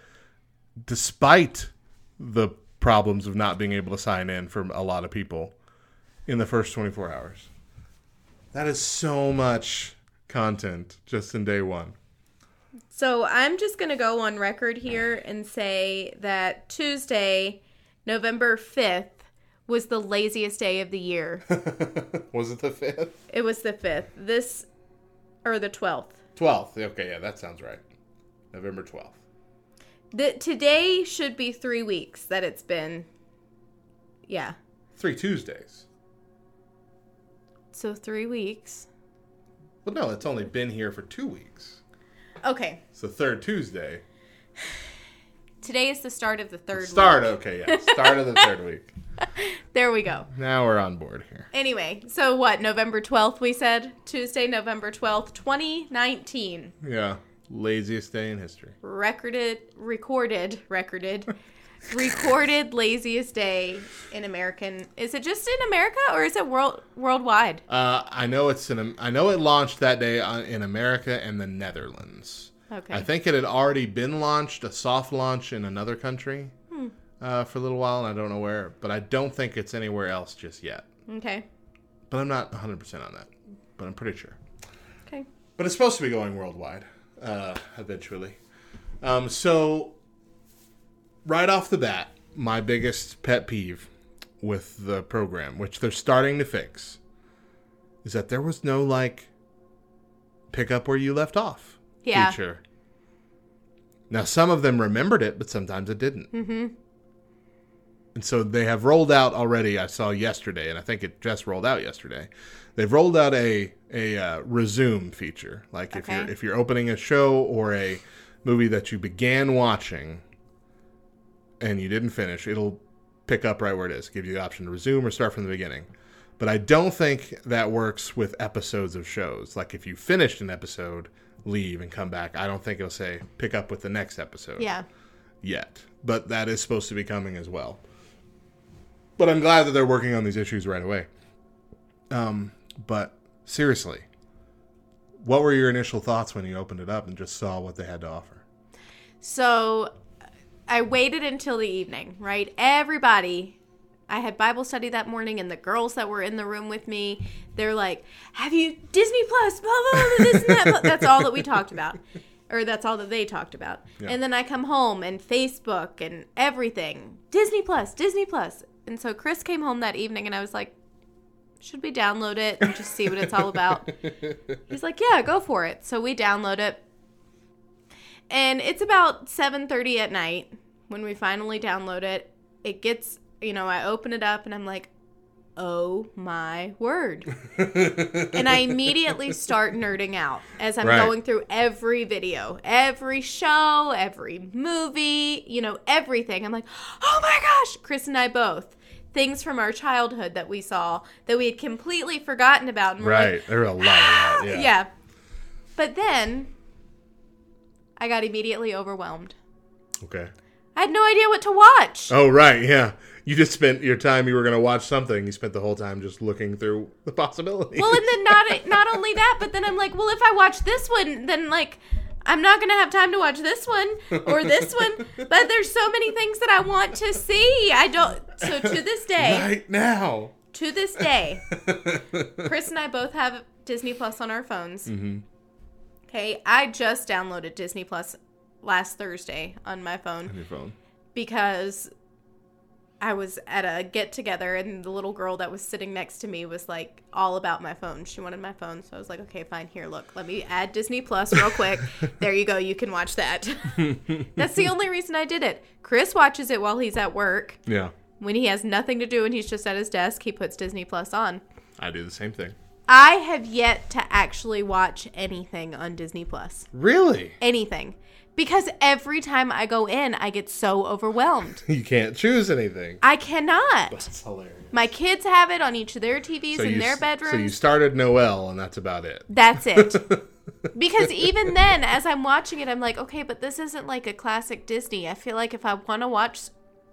despite the problems of not being able to sign in for a lot of people in the first 24 hours. That is so much content just in day one. So I'm just going to go on record here and say that Tuesday, November 5th, was the laziest day of the year. Was it the 5th? It was the 5th. This, or the 12th. 12th. Okay, yeah, that sounds right. November 12th. Today should be 3 weeks that it's been. Yeah. 3 Tuesdays. So 3 weeks. Well, no, it's only been here for 2 weeks. Okay. It's the third Tuesday. Today is the start of the third week. Start of the third week. There we go. Now we're on board here. Anyway, so what, November 12th we said? Tuesday, November 12th, 2019. Yeah. Laziest day in history. Recorded laziest day in American. Is it just in America or is it worldwide? I know it launched that day in America and the Netherlands. Okay. I think it had already been launched, a soft launch in another country for a little while, and I don't know where, but I don't think it's anywhere else just yet. Okay. But I'm not 100% on that, but I'm pretty sure. Okay. But it's supposed to be going worldwide eventually. So right off the bat, my biggest pet peeve with the program, which they're starting to fix, is that there was no, pick up where you left off. Yeah. Feature. Now, some of them remembered it, but sometimes it didn't. Mm-hmm. And so they have rolled out already, I saw yesterday, and I think it just rolled out yesterday. They've rolled out a resume feature. If you're opening a show or a movie that you began watching and you didn't finish, it'll pick up right where it is. Give you the option to resume or start from the beginning. But I don't think that works with episodes of shows. If you finished an episode, leave and come back. I don't think it'll say pick up with the next episode. Yeah. Yet. But that is supposed to be coming as well. But I'm glad that they're working on these issues right away. But seriously, what were your initial thoughts when you opened it up and just saw what they had to offer? So I waited until the evening, right? Everybody, I had Bible study that morning, and the girls that were in the room with me, they're like, have you Disney Plus, blah, blah, blah, this and that. That's all that we talked about. Or that's all that they talked about. Yeah. And then I come home, and Facebook and everything. Disney Plus, Disney Plus. And so Chris came home that evening, and I was like, should we download it and just see what it's all about? He's like, yeah, go for it. So we download it. And it's about 7:30 at night when we finally download it. It gets... I open it up and I'm like, oh my word. And I immediately start nerding out as I'm going through every video, every show, every movie, everything. I'm like, oh my gosh, Chris and I both. Things from our childhood that we saw that we had completely forgotten about. And we're like, there were a lot of that. Yeah. Yeah. But then I got immediately overwhelmed. Okay. I had no idea what to watch. Oh, right. Yeah. You just spent your time, you were going to watch something, you spent the whole time just looking through the possibilities. Well, and then not only that, but then I'm like, well, if I watch this one, then, I'm not going to have time to watch this one or this one. But there's so many things that I want to see. I don't. So to this day. Right now. To this day. Chris and I both have Disney Plus on our phones. Mm-hmm. Okay. I just downloaded Disney Plus last Thursday on my phone. On your phone. Because... I was at a get-together, and the little girl that was sitting next to me was, all about my phone. She wanted my phone, so I was like, okay, fine, here, look. Let me add Disney Plus real quick. There you go. You can watch that. That's the only reason I did it. Chris watches it while he's at work. Yeah. When he has nothing to do and he's just at his desk, he puts Disney Plus on. I do the same thing. I have yet to actually watch anything on Disney Plus. Really? Anything. Because every time I go in, I get so overwhelmed. You can't choose anything. I cannot. That's hilarious. My kids have it on each of their TVs in their bedrooms. So you started Noel, and that's about it. That's it. Because even then, as I'm watching it, I'm like, okay, but this isn't like a classic Disney. I feel like if I want to watch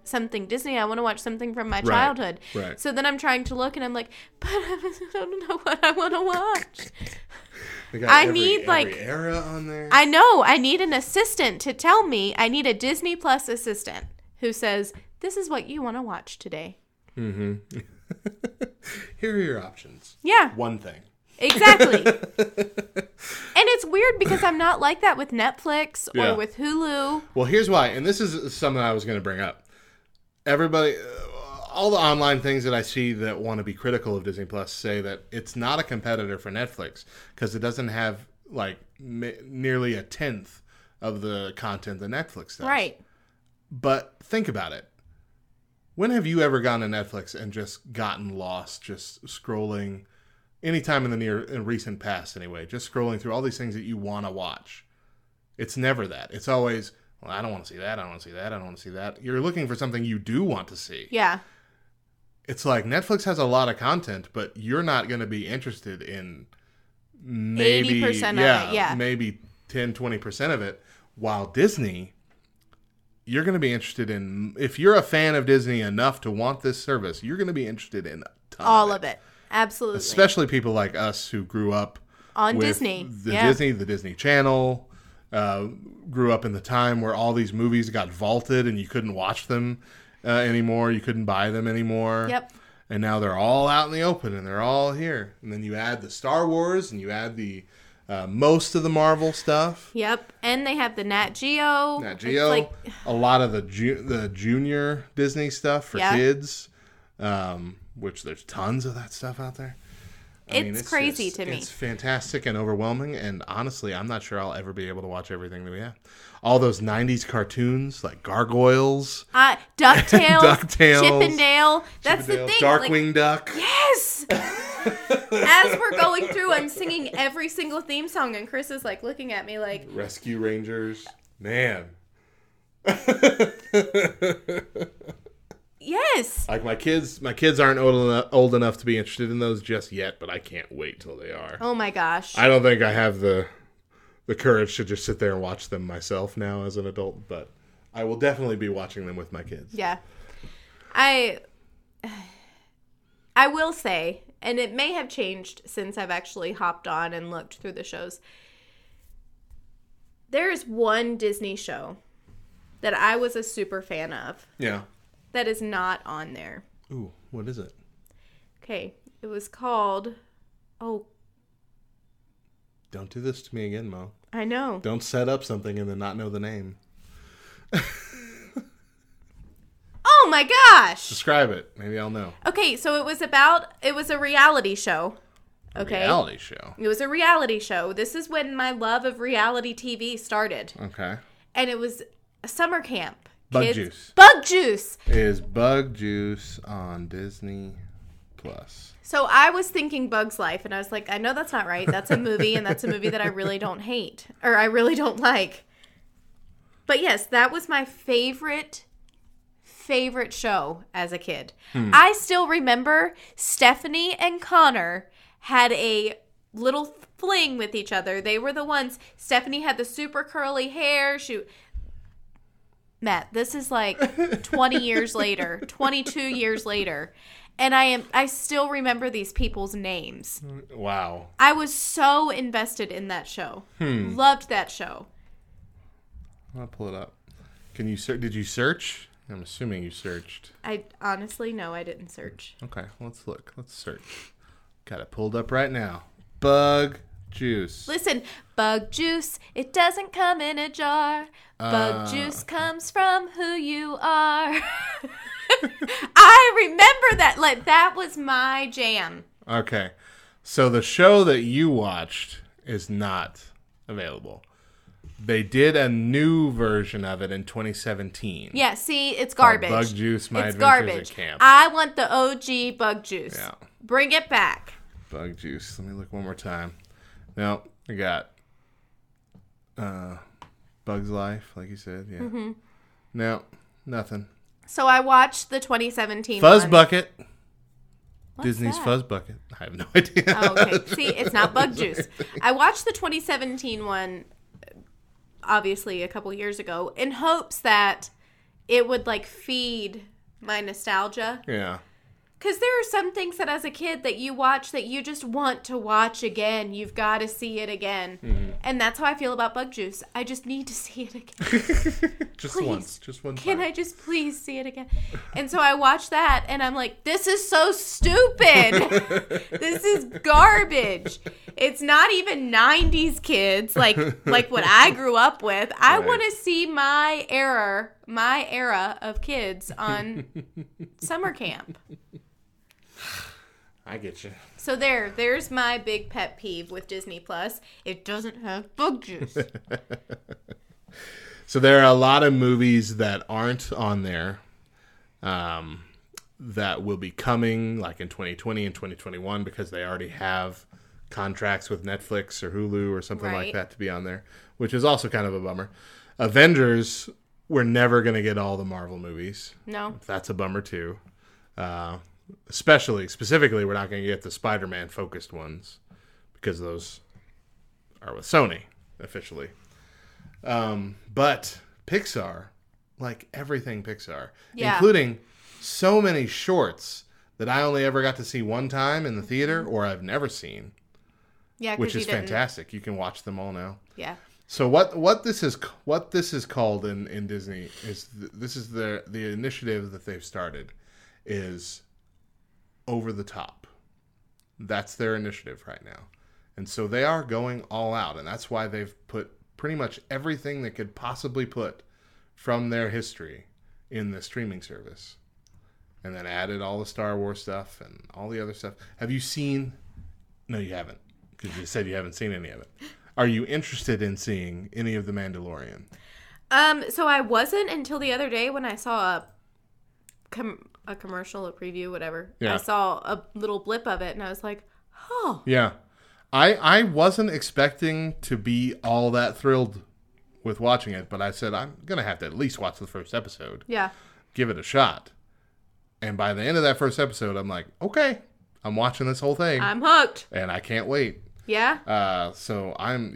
something Disney, I want to watch something from my childhood. Right. So then I'm trying to look, and I'm like, but I don't know what I want to watch. I need every era on there. I know. I need an assistant to tell me. I need a Disney Plus assistant who says, this is what you want to watch today. Mm-hmm. Here are your options. Yeah. One thing. Exactly. And it's weird because I'm not like that with Netflix or with Hulu. Well, here's why. And this is something I was going to bring up. Everybody, all the online things that I see that want to be critical of Disney Plus say that it's not a competitor for Netflix because it doesn't have nearly a tenth of the content that Netflix does. Right. But think about it. When have you ever gone to Netflix and just gotten lost, just scrolling, anytime in the near in recent past anyway, just scrolling through all these things that you want to watch? It's never that. It's always, well, I don't want to see that, I don't want to see that, I don't want to see that. You're looking for something you do want to see. Yeah. It's like Netflix has a lot of content, but you're not going to be interested in maybe 80% of it, yeah. Maybe 10, 20% of it, while Disney... You're going to be interested in, if you're a fan of Disney enough to want this service, you're going to be interested in a ton all of it. Absolutely. Especially people like us who grew up on Disney. The Disney Channel, grew up in the time where all these movies got vaulted and you couldn't watch them anymore. You couldn't buy them anymore. Yep. And now they're all out in the open and they're all here. And then you add the Star Wars and you add the most of the Marvel stuff. Yep. And they have the Nat Geo. Like... A lot of the junior Disney stuff for kids, which there's tons of that stuff out there. It's crazy to me. It's fantastic and overwhelming. And honestly, I'm not sure I'll ever be able to watch everything that we have. All those 90s cartoons like Gargoyles. DuckTales. Chippendale. That's the thing. Darkwing Duck. Yes! As we're going through, I'm singing every single theme song, and Chris is like looking at me like... Rescue Rangers. Man. Yes. Like my kids aren't old enough to be interested in those just yet, but I can't wait till they are. Oh my gosh. I don't think I have the courage to just sit there and watch them myself now as an adult, but I will definitely be watching them with my kids. Yeah. I will say, and it may have changed since I've actually hopped on and looked through the shows, there is one Disney show that I was a super fan of. Yeah. That is not on there. Ooh, what is it? Okay, it was called... Oh. Don't do this to me again, Mo. I know. Don't set up something and then not know the name. Oh my gosh! Describe it. Maybe I'll know. Okay, so it was a reality show. Okay. Reality show. It was a reality show. This is when my love of reality TV started. Okay. And it was a summer camp. Bug Juice. Bug Juice. Is Bug Juice on Disney Plus? So I was thinking Bug's Life, and I was like, I know that's not right. That's a movie, and that's a movie that I really don't hate, or I really don't like. But yes, that was my favorite show as a kid. I still remember Stephanie and Connor had a little fling with each other. They were the ones. Stephanie had the super curly hair. Matt, this is like 20 years later, 22 years later, and I still remember these people's names. Wow. I was so invested in that show. Loved that show. I'll pull it up. Did you search? I'm assuming you searched. I didn't search. Okay, let's look. Let's search. Got it pulled up right now. Bug Juice. Listen, Bug Juice, it doesn't come in a jar. Bug Juice comes from who you are. I remember that. Like, that was my jam. Okay. So the show that you watched is not available. They did a new version of it in 2017. Yeah, see, it's garbage. Bug Juice, My Adventures at Camp. I want the OG Bug Juice. Yeah. Bring it back. Bug Juice. Let me look one more time. Now, we got Bug's Life, like you said. Yeah. Mm-hmm. No, nothing. So I watched the 2017 Fuzz one. Bucket. What's Disney's that? Fuzz Bucket. I have no idea. Oh, okay. See, it's not Bug Juice. I watched the 2017 one, obviously, a couple years ago in hopes that it would, like, feed my nostalgia. Yeah. Because there are some things that as a kid that you watch that you just want to watch again. You've got to see it again. Mm-hmm. And that's how I feel about Bug Juice. I just need to see it again. Just please. Once. Just one time. Can I just please see it again? And so I watched that and I'm like, this is so stupid. This is garbage. It's not even 90s kids like what I grew up with. I want to see my era of kids on summer camp. I get you. So there's my big pet peeve with Disney Plus. It doesn't have Bug Juice. So there are a lot of movies that aren't on there that will be coming, like in 2020 and 2021, because they already have contracts with Netflix or Hulu or something like that to be on there, which is also kind of a bummer. Avengers, we're never going to get all the Marvel movies. No. That's a bummer, too. Specifically, we're not going to get the Spider-Man focused ones because those are with Sony officially. But Pixar, like everything Pixar, including so many shorts that I only ever got to see one time in the theater or I've never seen. Yeah, which is fantastic. You can watch them all now. Yeah. So what this is called in Disney is this is the initiative that they've started is over the top. That's their initiative right now. And so they are going all out, and that's why they've put pretty much everything they could possibly put from their history in the streaming service. And then added all the Star Wars stuff and all the other stuff. Have you seen? No, you haven't, because you said you haven't seen any of it. Are you interested in seeing any of The Mandalorian? So I wasn't until the other day when I saw a commercial, a preview, whatever. Yeah. I saw a little blip of it, and I was like, oh. Yeah. I wasn't expecting to be all that thrilled with watching it, but I said, I'm going to have to at least watch the first episode. Yeah. Give it a shot. And by the end of that first episode, I'm like, okay, I'm watching this whole thing. I'm hooked. And I can't wait. Yeah. So I'm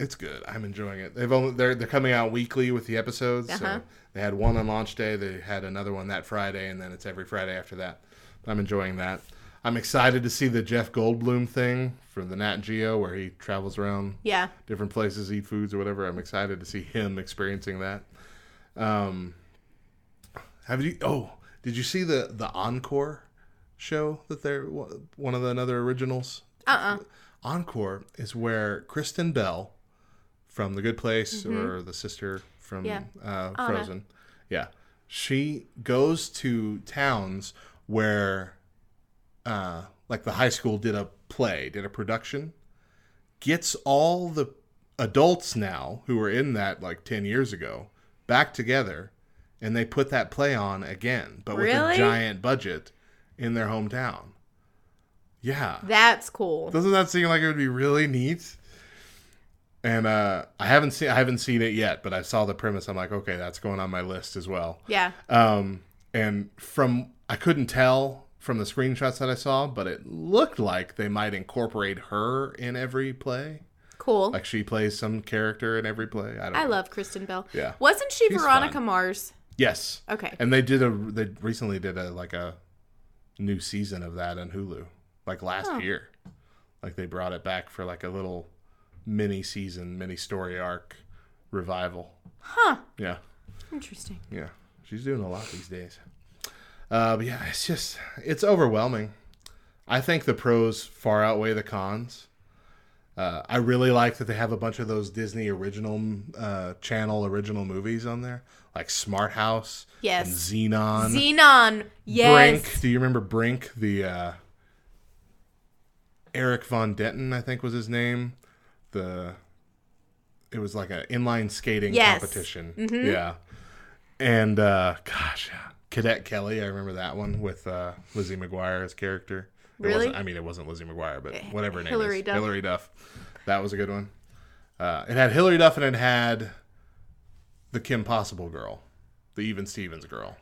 it's good. I'm enjoying it. They're coming out weekly with the episodes. Uh-huh. So they had one on launch day, they had another one that Friday, and then it's every Friday after that. I'm enjoying that. I'm excited to see the Jeff Goldblum thing from the Nat Geo where he travels around different places, eat foods or whatever. I'm excited to see him experiencing that. Did you see the Encore show that they're one of the another originals? Encore is where Kristen Bell from The Good Place or the sister from Frozen, she goes to towns where, like the high school did a production, gets all the adults now who were in that like 10 years ago back together, and they put that play on again, but with a giant budget in their hometown. Yeah. That's cool. Doesn't that seem like it would be really neat? And I haven't seen it yet, but I saw the premise. I'm like, okay, that's going on my list as well. Yeah. And I couldn't tell from the screenshots that I saw, but it looked like they might incorporate her in every play. Cool. Like she plays some character in every play. I love Kristen Bell. Yeah. Wasn't she's Veronica fun. Mars? Yes. Okay. And they recently did a new season of that on Hulu. Like last year. Like they brought it back for like a little mini season, mini story arc revival. Huh. Yeah. Interesting. Yeah. She's doing a lot these days. But yeah, it's overwhelming. I think the pros far outweigh the cons. I really like that they have a bunch of those Disney original movies on there. Like Smart House. Yes. And Xenon. Xenon. Yes. Brink. Do you remember Brink? The, Eric Von Detten, I think was his name. It was like an inline skating competition. Mm-hmm. Yeah. And, Cadet Kelly, I remember that one with Lizzie McGuire as character. It wasn't Lizzie McGuire, but whatever her name is. Duff. Hillary Duff. That was a good one. It had Hillary Duff and it had the Kim Possible girl. The Even Stevens girl.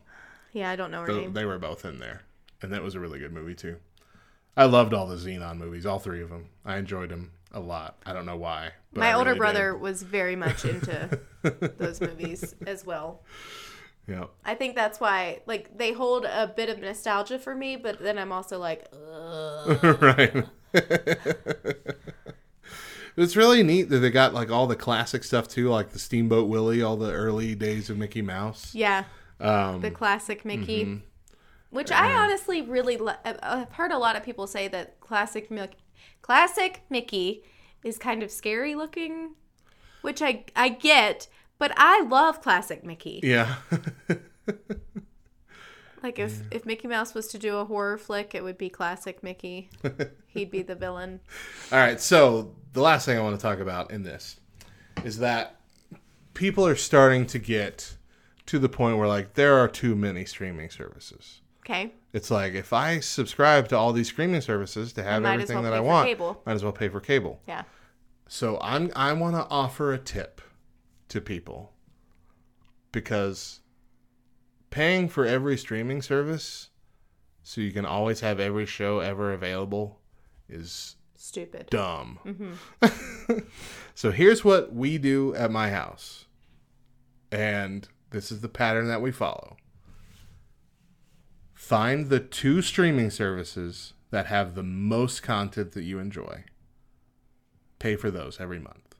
Yeah, I don't know her name. They were both in there. And that was a really good movie, too. I loved all the Xenon movies, all three of them. I enjoyed them a lot. I don't know why. But my older brother was very much into those movies as well. Yeah. I think that's why, like, they hold a bit of nostalgia for me, but then I'm also like, ugh. Right. It's really neat that they got, like, all the classic stuff, too, like the Steamboat Willie, all the early days of Mickey Mouse. Yeah. The classic Mickey. Mm-hmm. Which I honestly really I've heard a lot of people say that classic Mickey is kind of scary looking, which I get, but I love classic Mickey. Yeah. Like if Mickey Mouse was to do a horror flick, it would be classic Mickey. He'd be the villain. All right, so the last thing I want to talk about in this is that people are starting to get to the point where, like, there are too many streaming services. Okay. It's like, if I subscribe to all these streaming services to have everything that I want, might as well pay for cable. Yeah. So I want to offer a tip to people, because paying for every streaming service so you can always have every show ever available is stupid, dumb. Mm-hmm. So here's what we do at my house, and this is the pattern that we follow. Find the two streaming services that have the most content that you enjoy. Pay for those every month.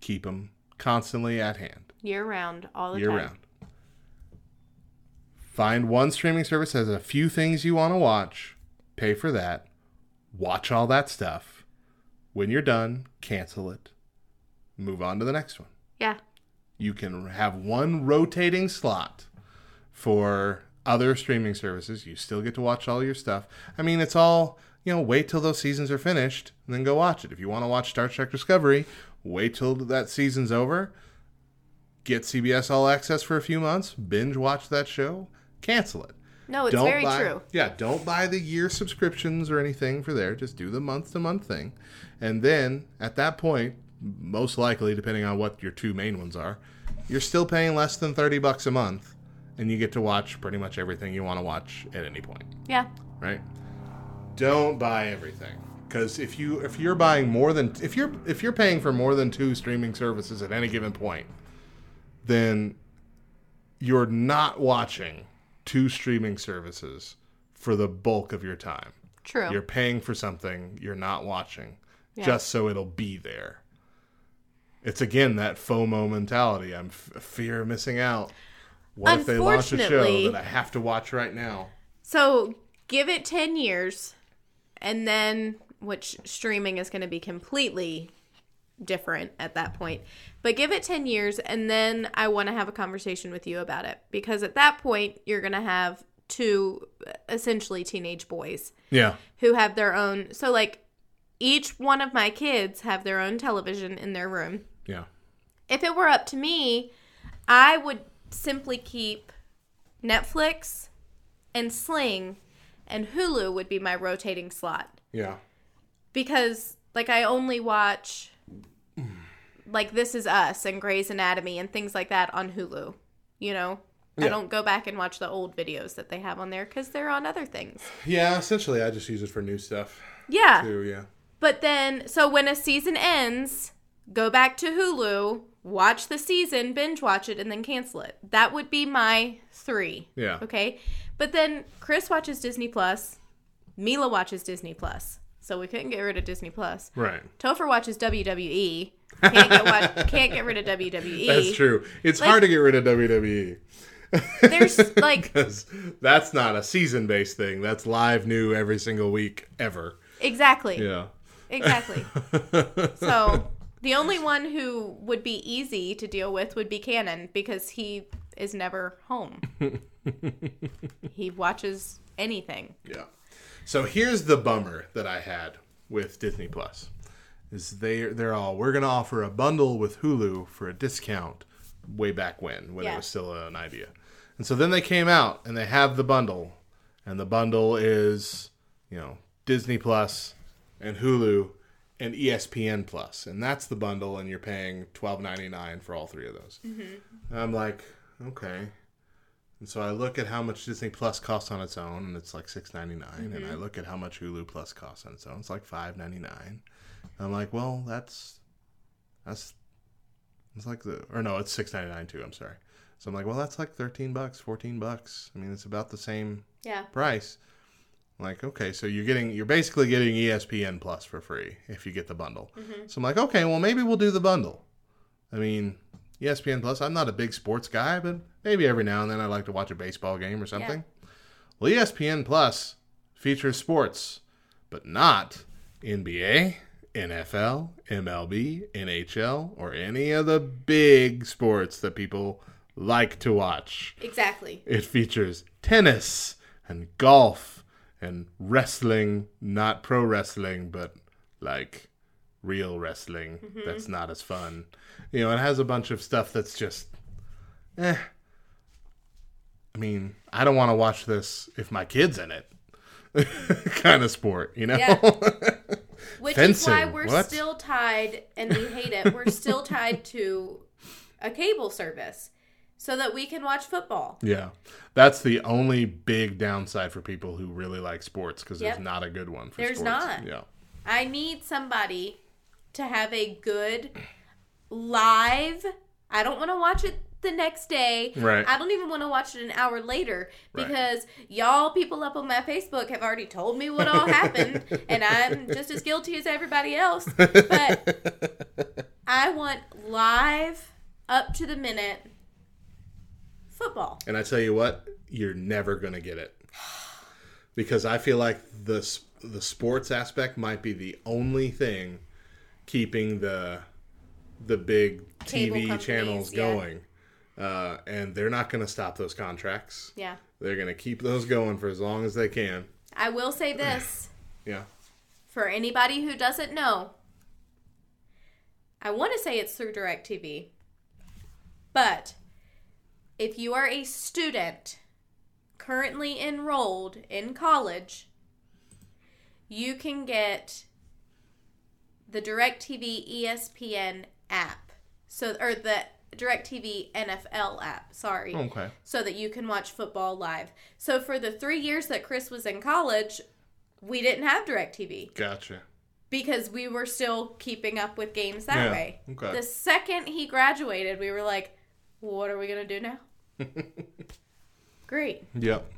Keep them constantly at hand. Year-round, all the time. Year-round. Find one streaming service that has a few things you want to watch. Pay for that. Watch all that stuff. When you're done, cancel it. Move on to the next one. Yeah. You can have one rotating slot for other streaming services. You still get to watch all your stuff. I mean, it's all, you know, wait till those seasons are finished and then go watch it. If you want to watch Star Trek Discovery, wait till that season's over. Get CBS All Access for a few months. Binge watch that show. Cancel it. No, it's very true. Yeah, don't buy the year subscriptions or anything for there. Just do the month-to-month thing. And then, at that point, most likely, depending on what your two main ones are, you're still paying less than $30 a month, and you get to watch pretty much everything you want to watch at any point. Yeah. Right? Don't buy everything. Because if you're buying more than... If you're paying for more than two streaming services at any given point, then you're not watching two streaming services for the bulk of your time. True. You're paying for something you're not watching, yeah, just so it'll be there. It's, again, that FOMO mentality. I'm fear of missing out. What if they launch a show that I have to watch right now? So give it 10 years, and then, which streaming is going to be completely different at that point, but give it 10 years and then I want to have a conversation with you about it, because at that point you're going to have two essentially teenage boys, yeah, who have their own, so like each one of my kids have their own television in their room. Yeah. If it were up to me, I would simply keep Netflix and Sling, and Hulu would be my rotating slot. Yeah. Because like I only watch like This Is Us and Grey's Anatomy and things like that on Hulu, you know? Yeah. I don't go back and watch the old videos that they have on there because they're on other things. Yeah, essentially I just use it for new stuff. Yeah. Too, yeah. But then, so when a season ends, go back to Hulu, watch the season, binge watch it, and then cancel it. That would be my three. Yeah. Okay? But then Chris watches Disney Plus. Mila watches Disney Plus. So we couldn't get rid of Disney Plus. Right. Topher watches WWE. Can't get rid of WWE. That's true. It's like, hard to get rid of WWE. There's like... Because that's not a season-based thing. That's live new every single week ever. Exactly. Yeah. Exactly. So the only one who would be easy to deal with would be Cannon, because he is never home. He watches anything. Yeah. So here's the bummer that I had with Disney Plus, is they're all, we're going to offer a bundle with Hulu for a discount way back when yeah, it was still an idea. And so then they came out and they have the bundle, and the bundle is, you know, Disney Plus and Hulu and ESPN Plus, and that's the bundle, and you're paying $12.99 for all three of those. Mm-hmm. And I'm like, okay. And so I look at how much Disney Plus costs on its own, and it's like $6.99. Mm-hmm. And I look at how much Hulu Plus costs on its own. It's like $5.99. I'm like, well, it's $6.99 too. I'm sorry. So I'm like, well, that's like $13, $14. I mean, it's about the same price. I'm like, okay, so you're basically getting ESPN Plus for free if you get the bundle. Mm-hmm. So I'm like, okay, well, maybe we'll do the bundle. I mean, ESPN Plus, I'm not a big sports guy, but maybe every now and then I like to watch a baseball game or something. Yeah. Well, ESPN Plus features sports, but not NBA, NFL, MLB, NHL, or any of the big sports that people like to watch. Exactly. It features tennis and golf and wrestling, not pro wrestling, but like... real wrestling that's not as fun. You know, it has a bunch of stuff that's just, eh. I mean, I don't want to watch this if my kid's in it. Kind of sport, you know? Yeah. Which fencing, is why we're still tied, and we hate it, we're still tied to a cable service so that we can watch football. Yeah. That's the only big downside for people who really like sports, because there's not a good one for sports. There's not. Yeah. I need somebody to have a good live. I don't want to watch it the next day. Right. I don't even want to watch it an hour later because y'all people up on my Facebook have already told me what all happened, and I'm just as guilty as everybody else. But I want live, up to the minute football. And I tell you what, you're never going to get it. Because I feel like the sports aspect might be the only thing keeping the big TV channels going. And they're not going to stop those contracts. Yeah. They're going to keep those going for as long as they can. I will say this. Yeah. For anybody who doesn't know, I want to say it's through DirecTV. But if you are a student currently enrolled in college, you can get the DirecTV ESPN app. Or the DirecTV NFL app, sorry. Okay. So that you can watch football live. So for the 3 years that Chris was in college, we didn't have DirecTV. Gotcha. Because we were still keeping up with games that way. Okay. The second he graduated, we were like, what are we going to do now? Great. Yep.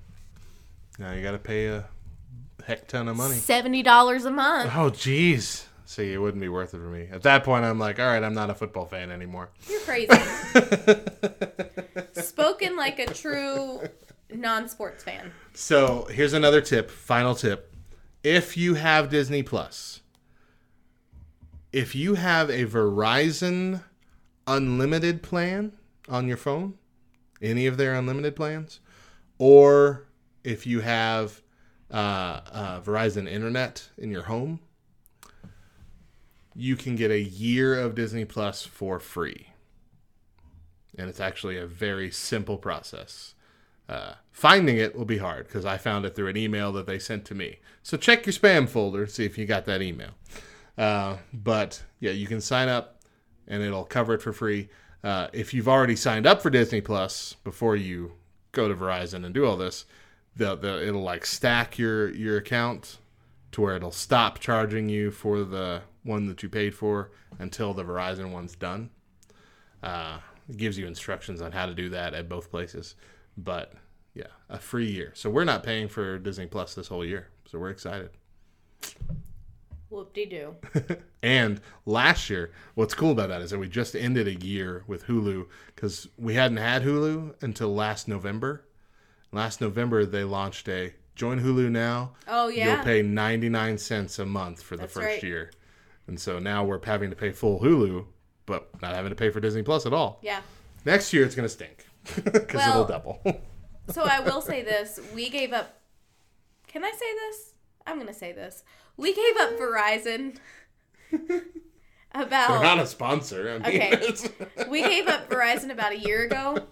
Now you got to pay a heck ton of money. $70 a month. Oh, jeez. See, it wouldn't be worth it for me. At that point, I'm like, all right, I'm not a football fan anymore. You're crazy. Spoken like a true non-sports fan. So here's another tip, final tip. If you have Disney Plus, if you have a Verizon unlimited plan on your phone, any of their unlimited plans, or if you have Verizon Internet in your home, you can get a year of Disney Plus for free. And it's actually a very simple process. Finding it will be hard because I found it through an email that they sent to me. So check your spam folder, see if you got that email. But yeah, you can sign up and it'll cover it for free. If you've already signed up for Disney Plus before you go to Verizon and do all this, it'll like stack your account to where it'll stop charging you for the one that you paid for until the Verizon one's done. It gives you instructions on how to do that at both places. But yeah, a free year. So we're not paying for Disney Plus this whole year. So we're excited. Whoop-de-doo. And last year, what's cool about that is that we just ended a year with Hulu because we hadn't had Hulu until last November. Last November, they launched a join Hulu now. Oh, yeah. You'll pay 99 cents a month for the first year. And so now we're having to pay full Hulu, but not having to pay for Disney Plus at all. Yeah. Next year, it's going to stink because it'll double. So I will say this. We gave up. Can I say this? I'm going to say this. We gave up Verizon about... They're not a sponsor. We gave up Verizon about a year ago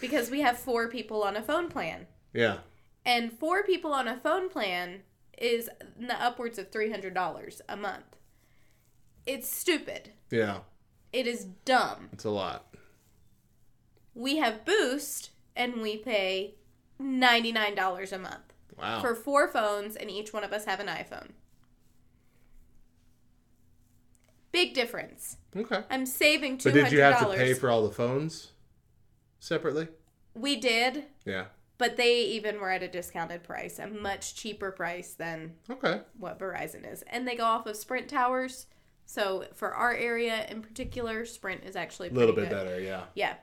because we have 4 people on a phone plan. Yeah. And 4 people on a phone plan is upwards of $300 a month. It's stupid. Yeah. It is dumb. It's a lot. We have Boost, and we pay $99 a month. Wow. For 4 phones, and each one of us have an iPhone. Big difference. Okay. I'm saving $200. But did you have to pay for all the phones separately? We did. Yeah. But they even were at a discounted price, a much cheaper price than what Verizon is. And they go off of Sprint towers. So for our area in particular, Sprint is actually pretty good. A little bit better, yeah. Yeah.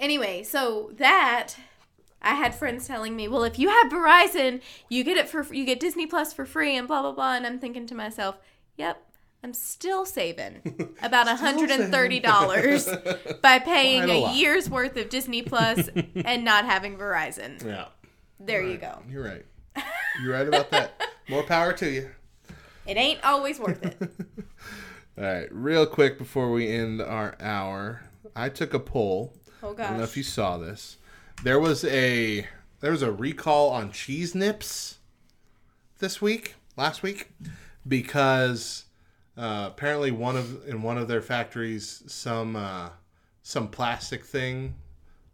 Anyway, so that... I had friends telling me, well, if you have Verizon, you get Disney Plus for free and blah, blah, blah. And I'm thinking to myself, yep, I'm still saving about $130 by paying a year's worth of Disney Plus and not having Verizon. Yeah. There you go. You're right. You're right about that. More power to you. It ain't always worth it. All right, real quick before we end our hour, I took a poll. Oh gosh. I don't know if you saw this. There was a recall on Cheese Nips last week, because apparently one of their factories some plastic thing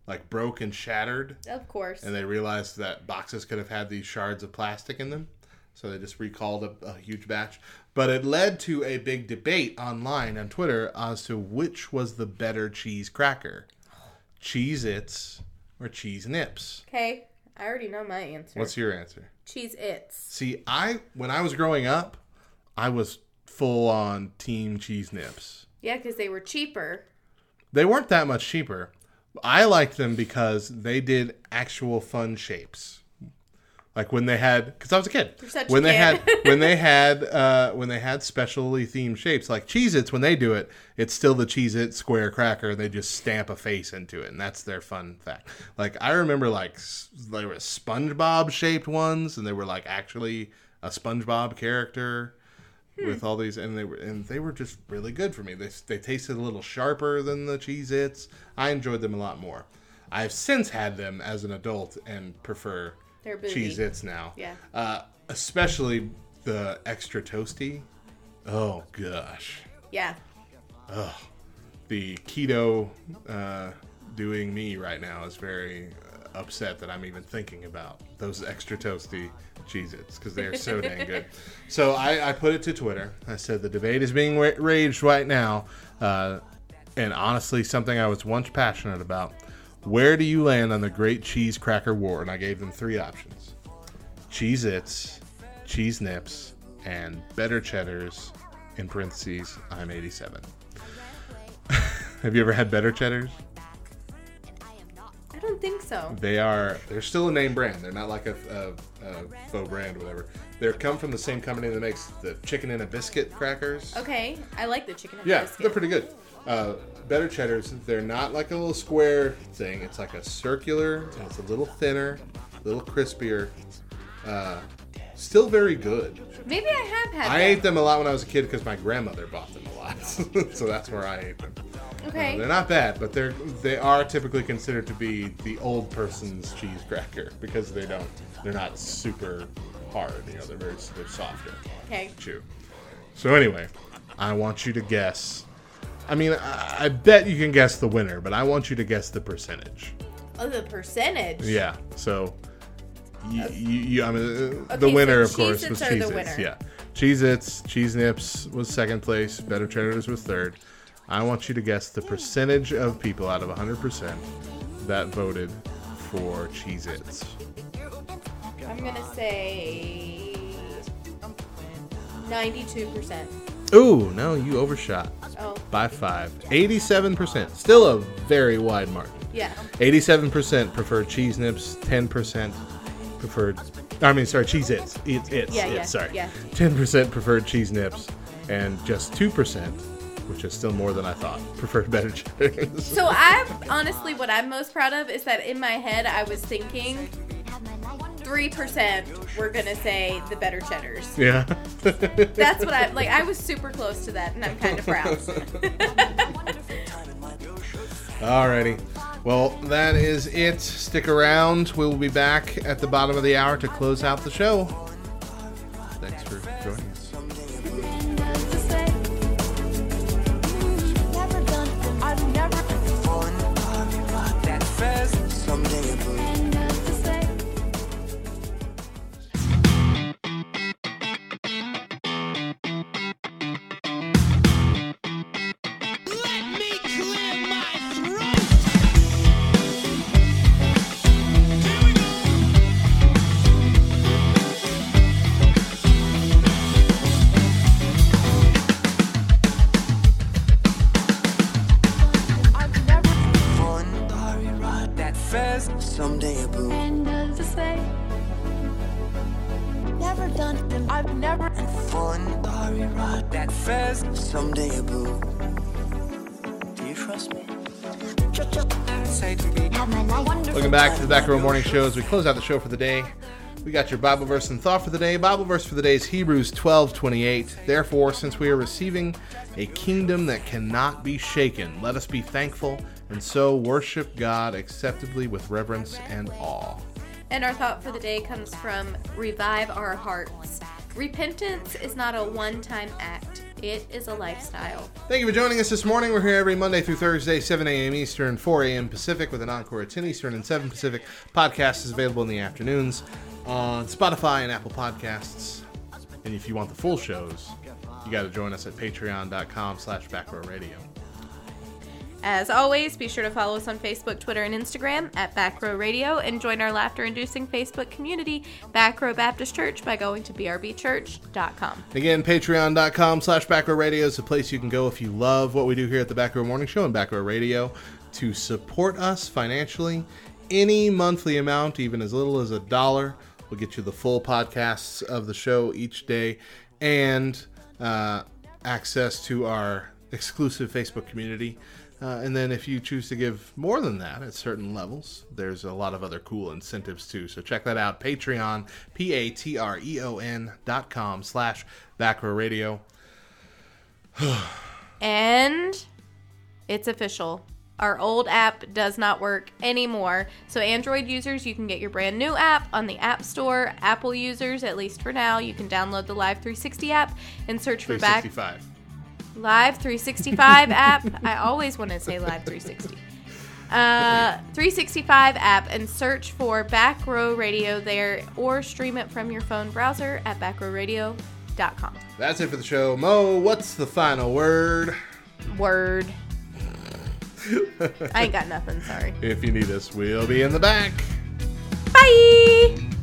like broke and shattered. Of course. And they realized that boxes could have had these shards of plastic in them. So they just recalled a huge batch. But it led to a big debate online on Twitter as to which was the better cheese cracker, Cheez-Its or Cheese Nips. Okay, I already know my answer. What's your answer? Cheez-Its. See, when I was growing up, I was full on team Cheese Nips. Yeah, because they were cheaper. They weren't that much cheaper. I liked them because they did actual fun shapes. Like when they had, because I was a kid. When they had specially themed shapes, like Cheez-Its, when they do it, it's still the Cheez-It square cracker. They just stamp a face into it, and that's their fun fact. Like I remember, like there were SpongeBob shaped ones, and they were like actually a SpongeBob character with all these, and they were just really good for me. They tasted a little sharper than the Cheez-Its. I enjoyed them a lot more. I've since had them as an adult and prefer Cheez-Its now. Yeah. Especially the extra toasty. Oh, gosh. Yeah. Oh, the keto doing me right now is very upset that I'm even thinking about those extra toasty Cheez-Its because they're so dang good. So I put it to Twitter. I said the debate is being raged right now. And honestly, something I was once passionate about. Where do you land on the Great Cheese Cracker War? And I gave them three options. Cheez-Its, Cheese Nips, and Better Cheddars, in parentheses, I'm 87. Have you ever had Better Cheddars? I don't think so. They're still a name brand. They're not like a faux brand or whatever. They come from the same company that makes the Chicken in a Biscuit crackers. Okay, I like the Chicken in a Biscuit. Yeah, they're pretty good. Better Cheddars, they're not like a little square thing. It's like a circular, and it's a little thinner, a little crispier. Still very good. Maybe I have had them. I ate them a lot when I was a kid because my grandmother bought them a lot. So that's where I ate them. Okay. They're not bad, but they are typically considered to be the old person's cheese cracker because they're not super hard. You know, they're softer. Okay. Chew. So anyway, I want you to guess. I mean, I bet you can guess the winner, but I want you to guess the percentage. Oh, the percentage? Yeah. So, the winner, of course, was Cheez-Its. Yeah. Cheez-Its, Cheese Nips was second place. Better Cheddars was third. I want you to guess the percentage of people out of 100% that voted for Cheez-Its. I'm going to say 92%. Ooh, no, you overshot by 5. 87%. Still a very wide margin. Yeah. 87% preferred Cheese Nips. 10% preferred... Cheez-Its. Yeah. 10% preferred Cheese Nips. And just 2%, which is still more than I thought, preferred Better Cheddars. So honestly, what I'm most proud of is that in my head I was thinking... 3% we're going to say the Better Cheddars. Yeah. That's what I'm like. I was super close to that, and I'm kind of proud. Alrighty. Well, that is it. Stick around. We'll be back at the bottom of the hour to close out the show. Thanks for joining us. Welcome back to the Backrow Morning Show as we close out the show for the day. We got your Bible verse and thought for the day. Bible verse for the day is Hebrews 12:28. Therefore, since we are receiving a kingdom that cannot be shaken, let us be thankful and so worship God acceptably with reverence and awe. And our thought for the day comes from Revive Our Hearts. Repentance is not a one-time act. It is a lifestyle. Thank you for joining us this morning. We're here every Monday through Thursday, 7 a.m. Eastern, 4 a.m. Pacific, with an Encore at 10 Eastern and 7 Pacific. Podcast is available in the afternoons on Spotify and Apple Podcasts. And if you want the full shows, you got to join us at patreon.com/Backrow Radio. As always, be sure to follow us on Facebook, Twitter, and Instagram at Backrow Radio, and join our laughter-inducing Facebook community, Backrow Baptist Church, by going to brbchurch.com. Again, patreon.com/Backrow Radio is a place you can go if you love what we do here at the Backrow Morning Show and Backrow Radio to support us financially. Any monthly amount, even as little as $1, will get you the full podcasts of the show each day and access to our exclusive Facebook community. And then if you choose to give more than that at certain levels, there's a lot of other cool incentives too. So check that out. Patreon, patreon.com/Backrow Radio. And it's official. Our old app does not work anymore. So Android users, you can get your brand new app on the App Store. Apple users, at least for now, you can download the Live 360 app and search for Back. 365. Live 365 app. I always want to say Live 360. 365 app, and search for Backrow Radio there, or stream it from your phone browser at backrowradio.com. That's it for the show. Mo, what's the final word? Word. I ain't got nothing, sorry. If you need us, we'll be in the back. Bye!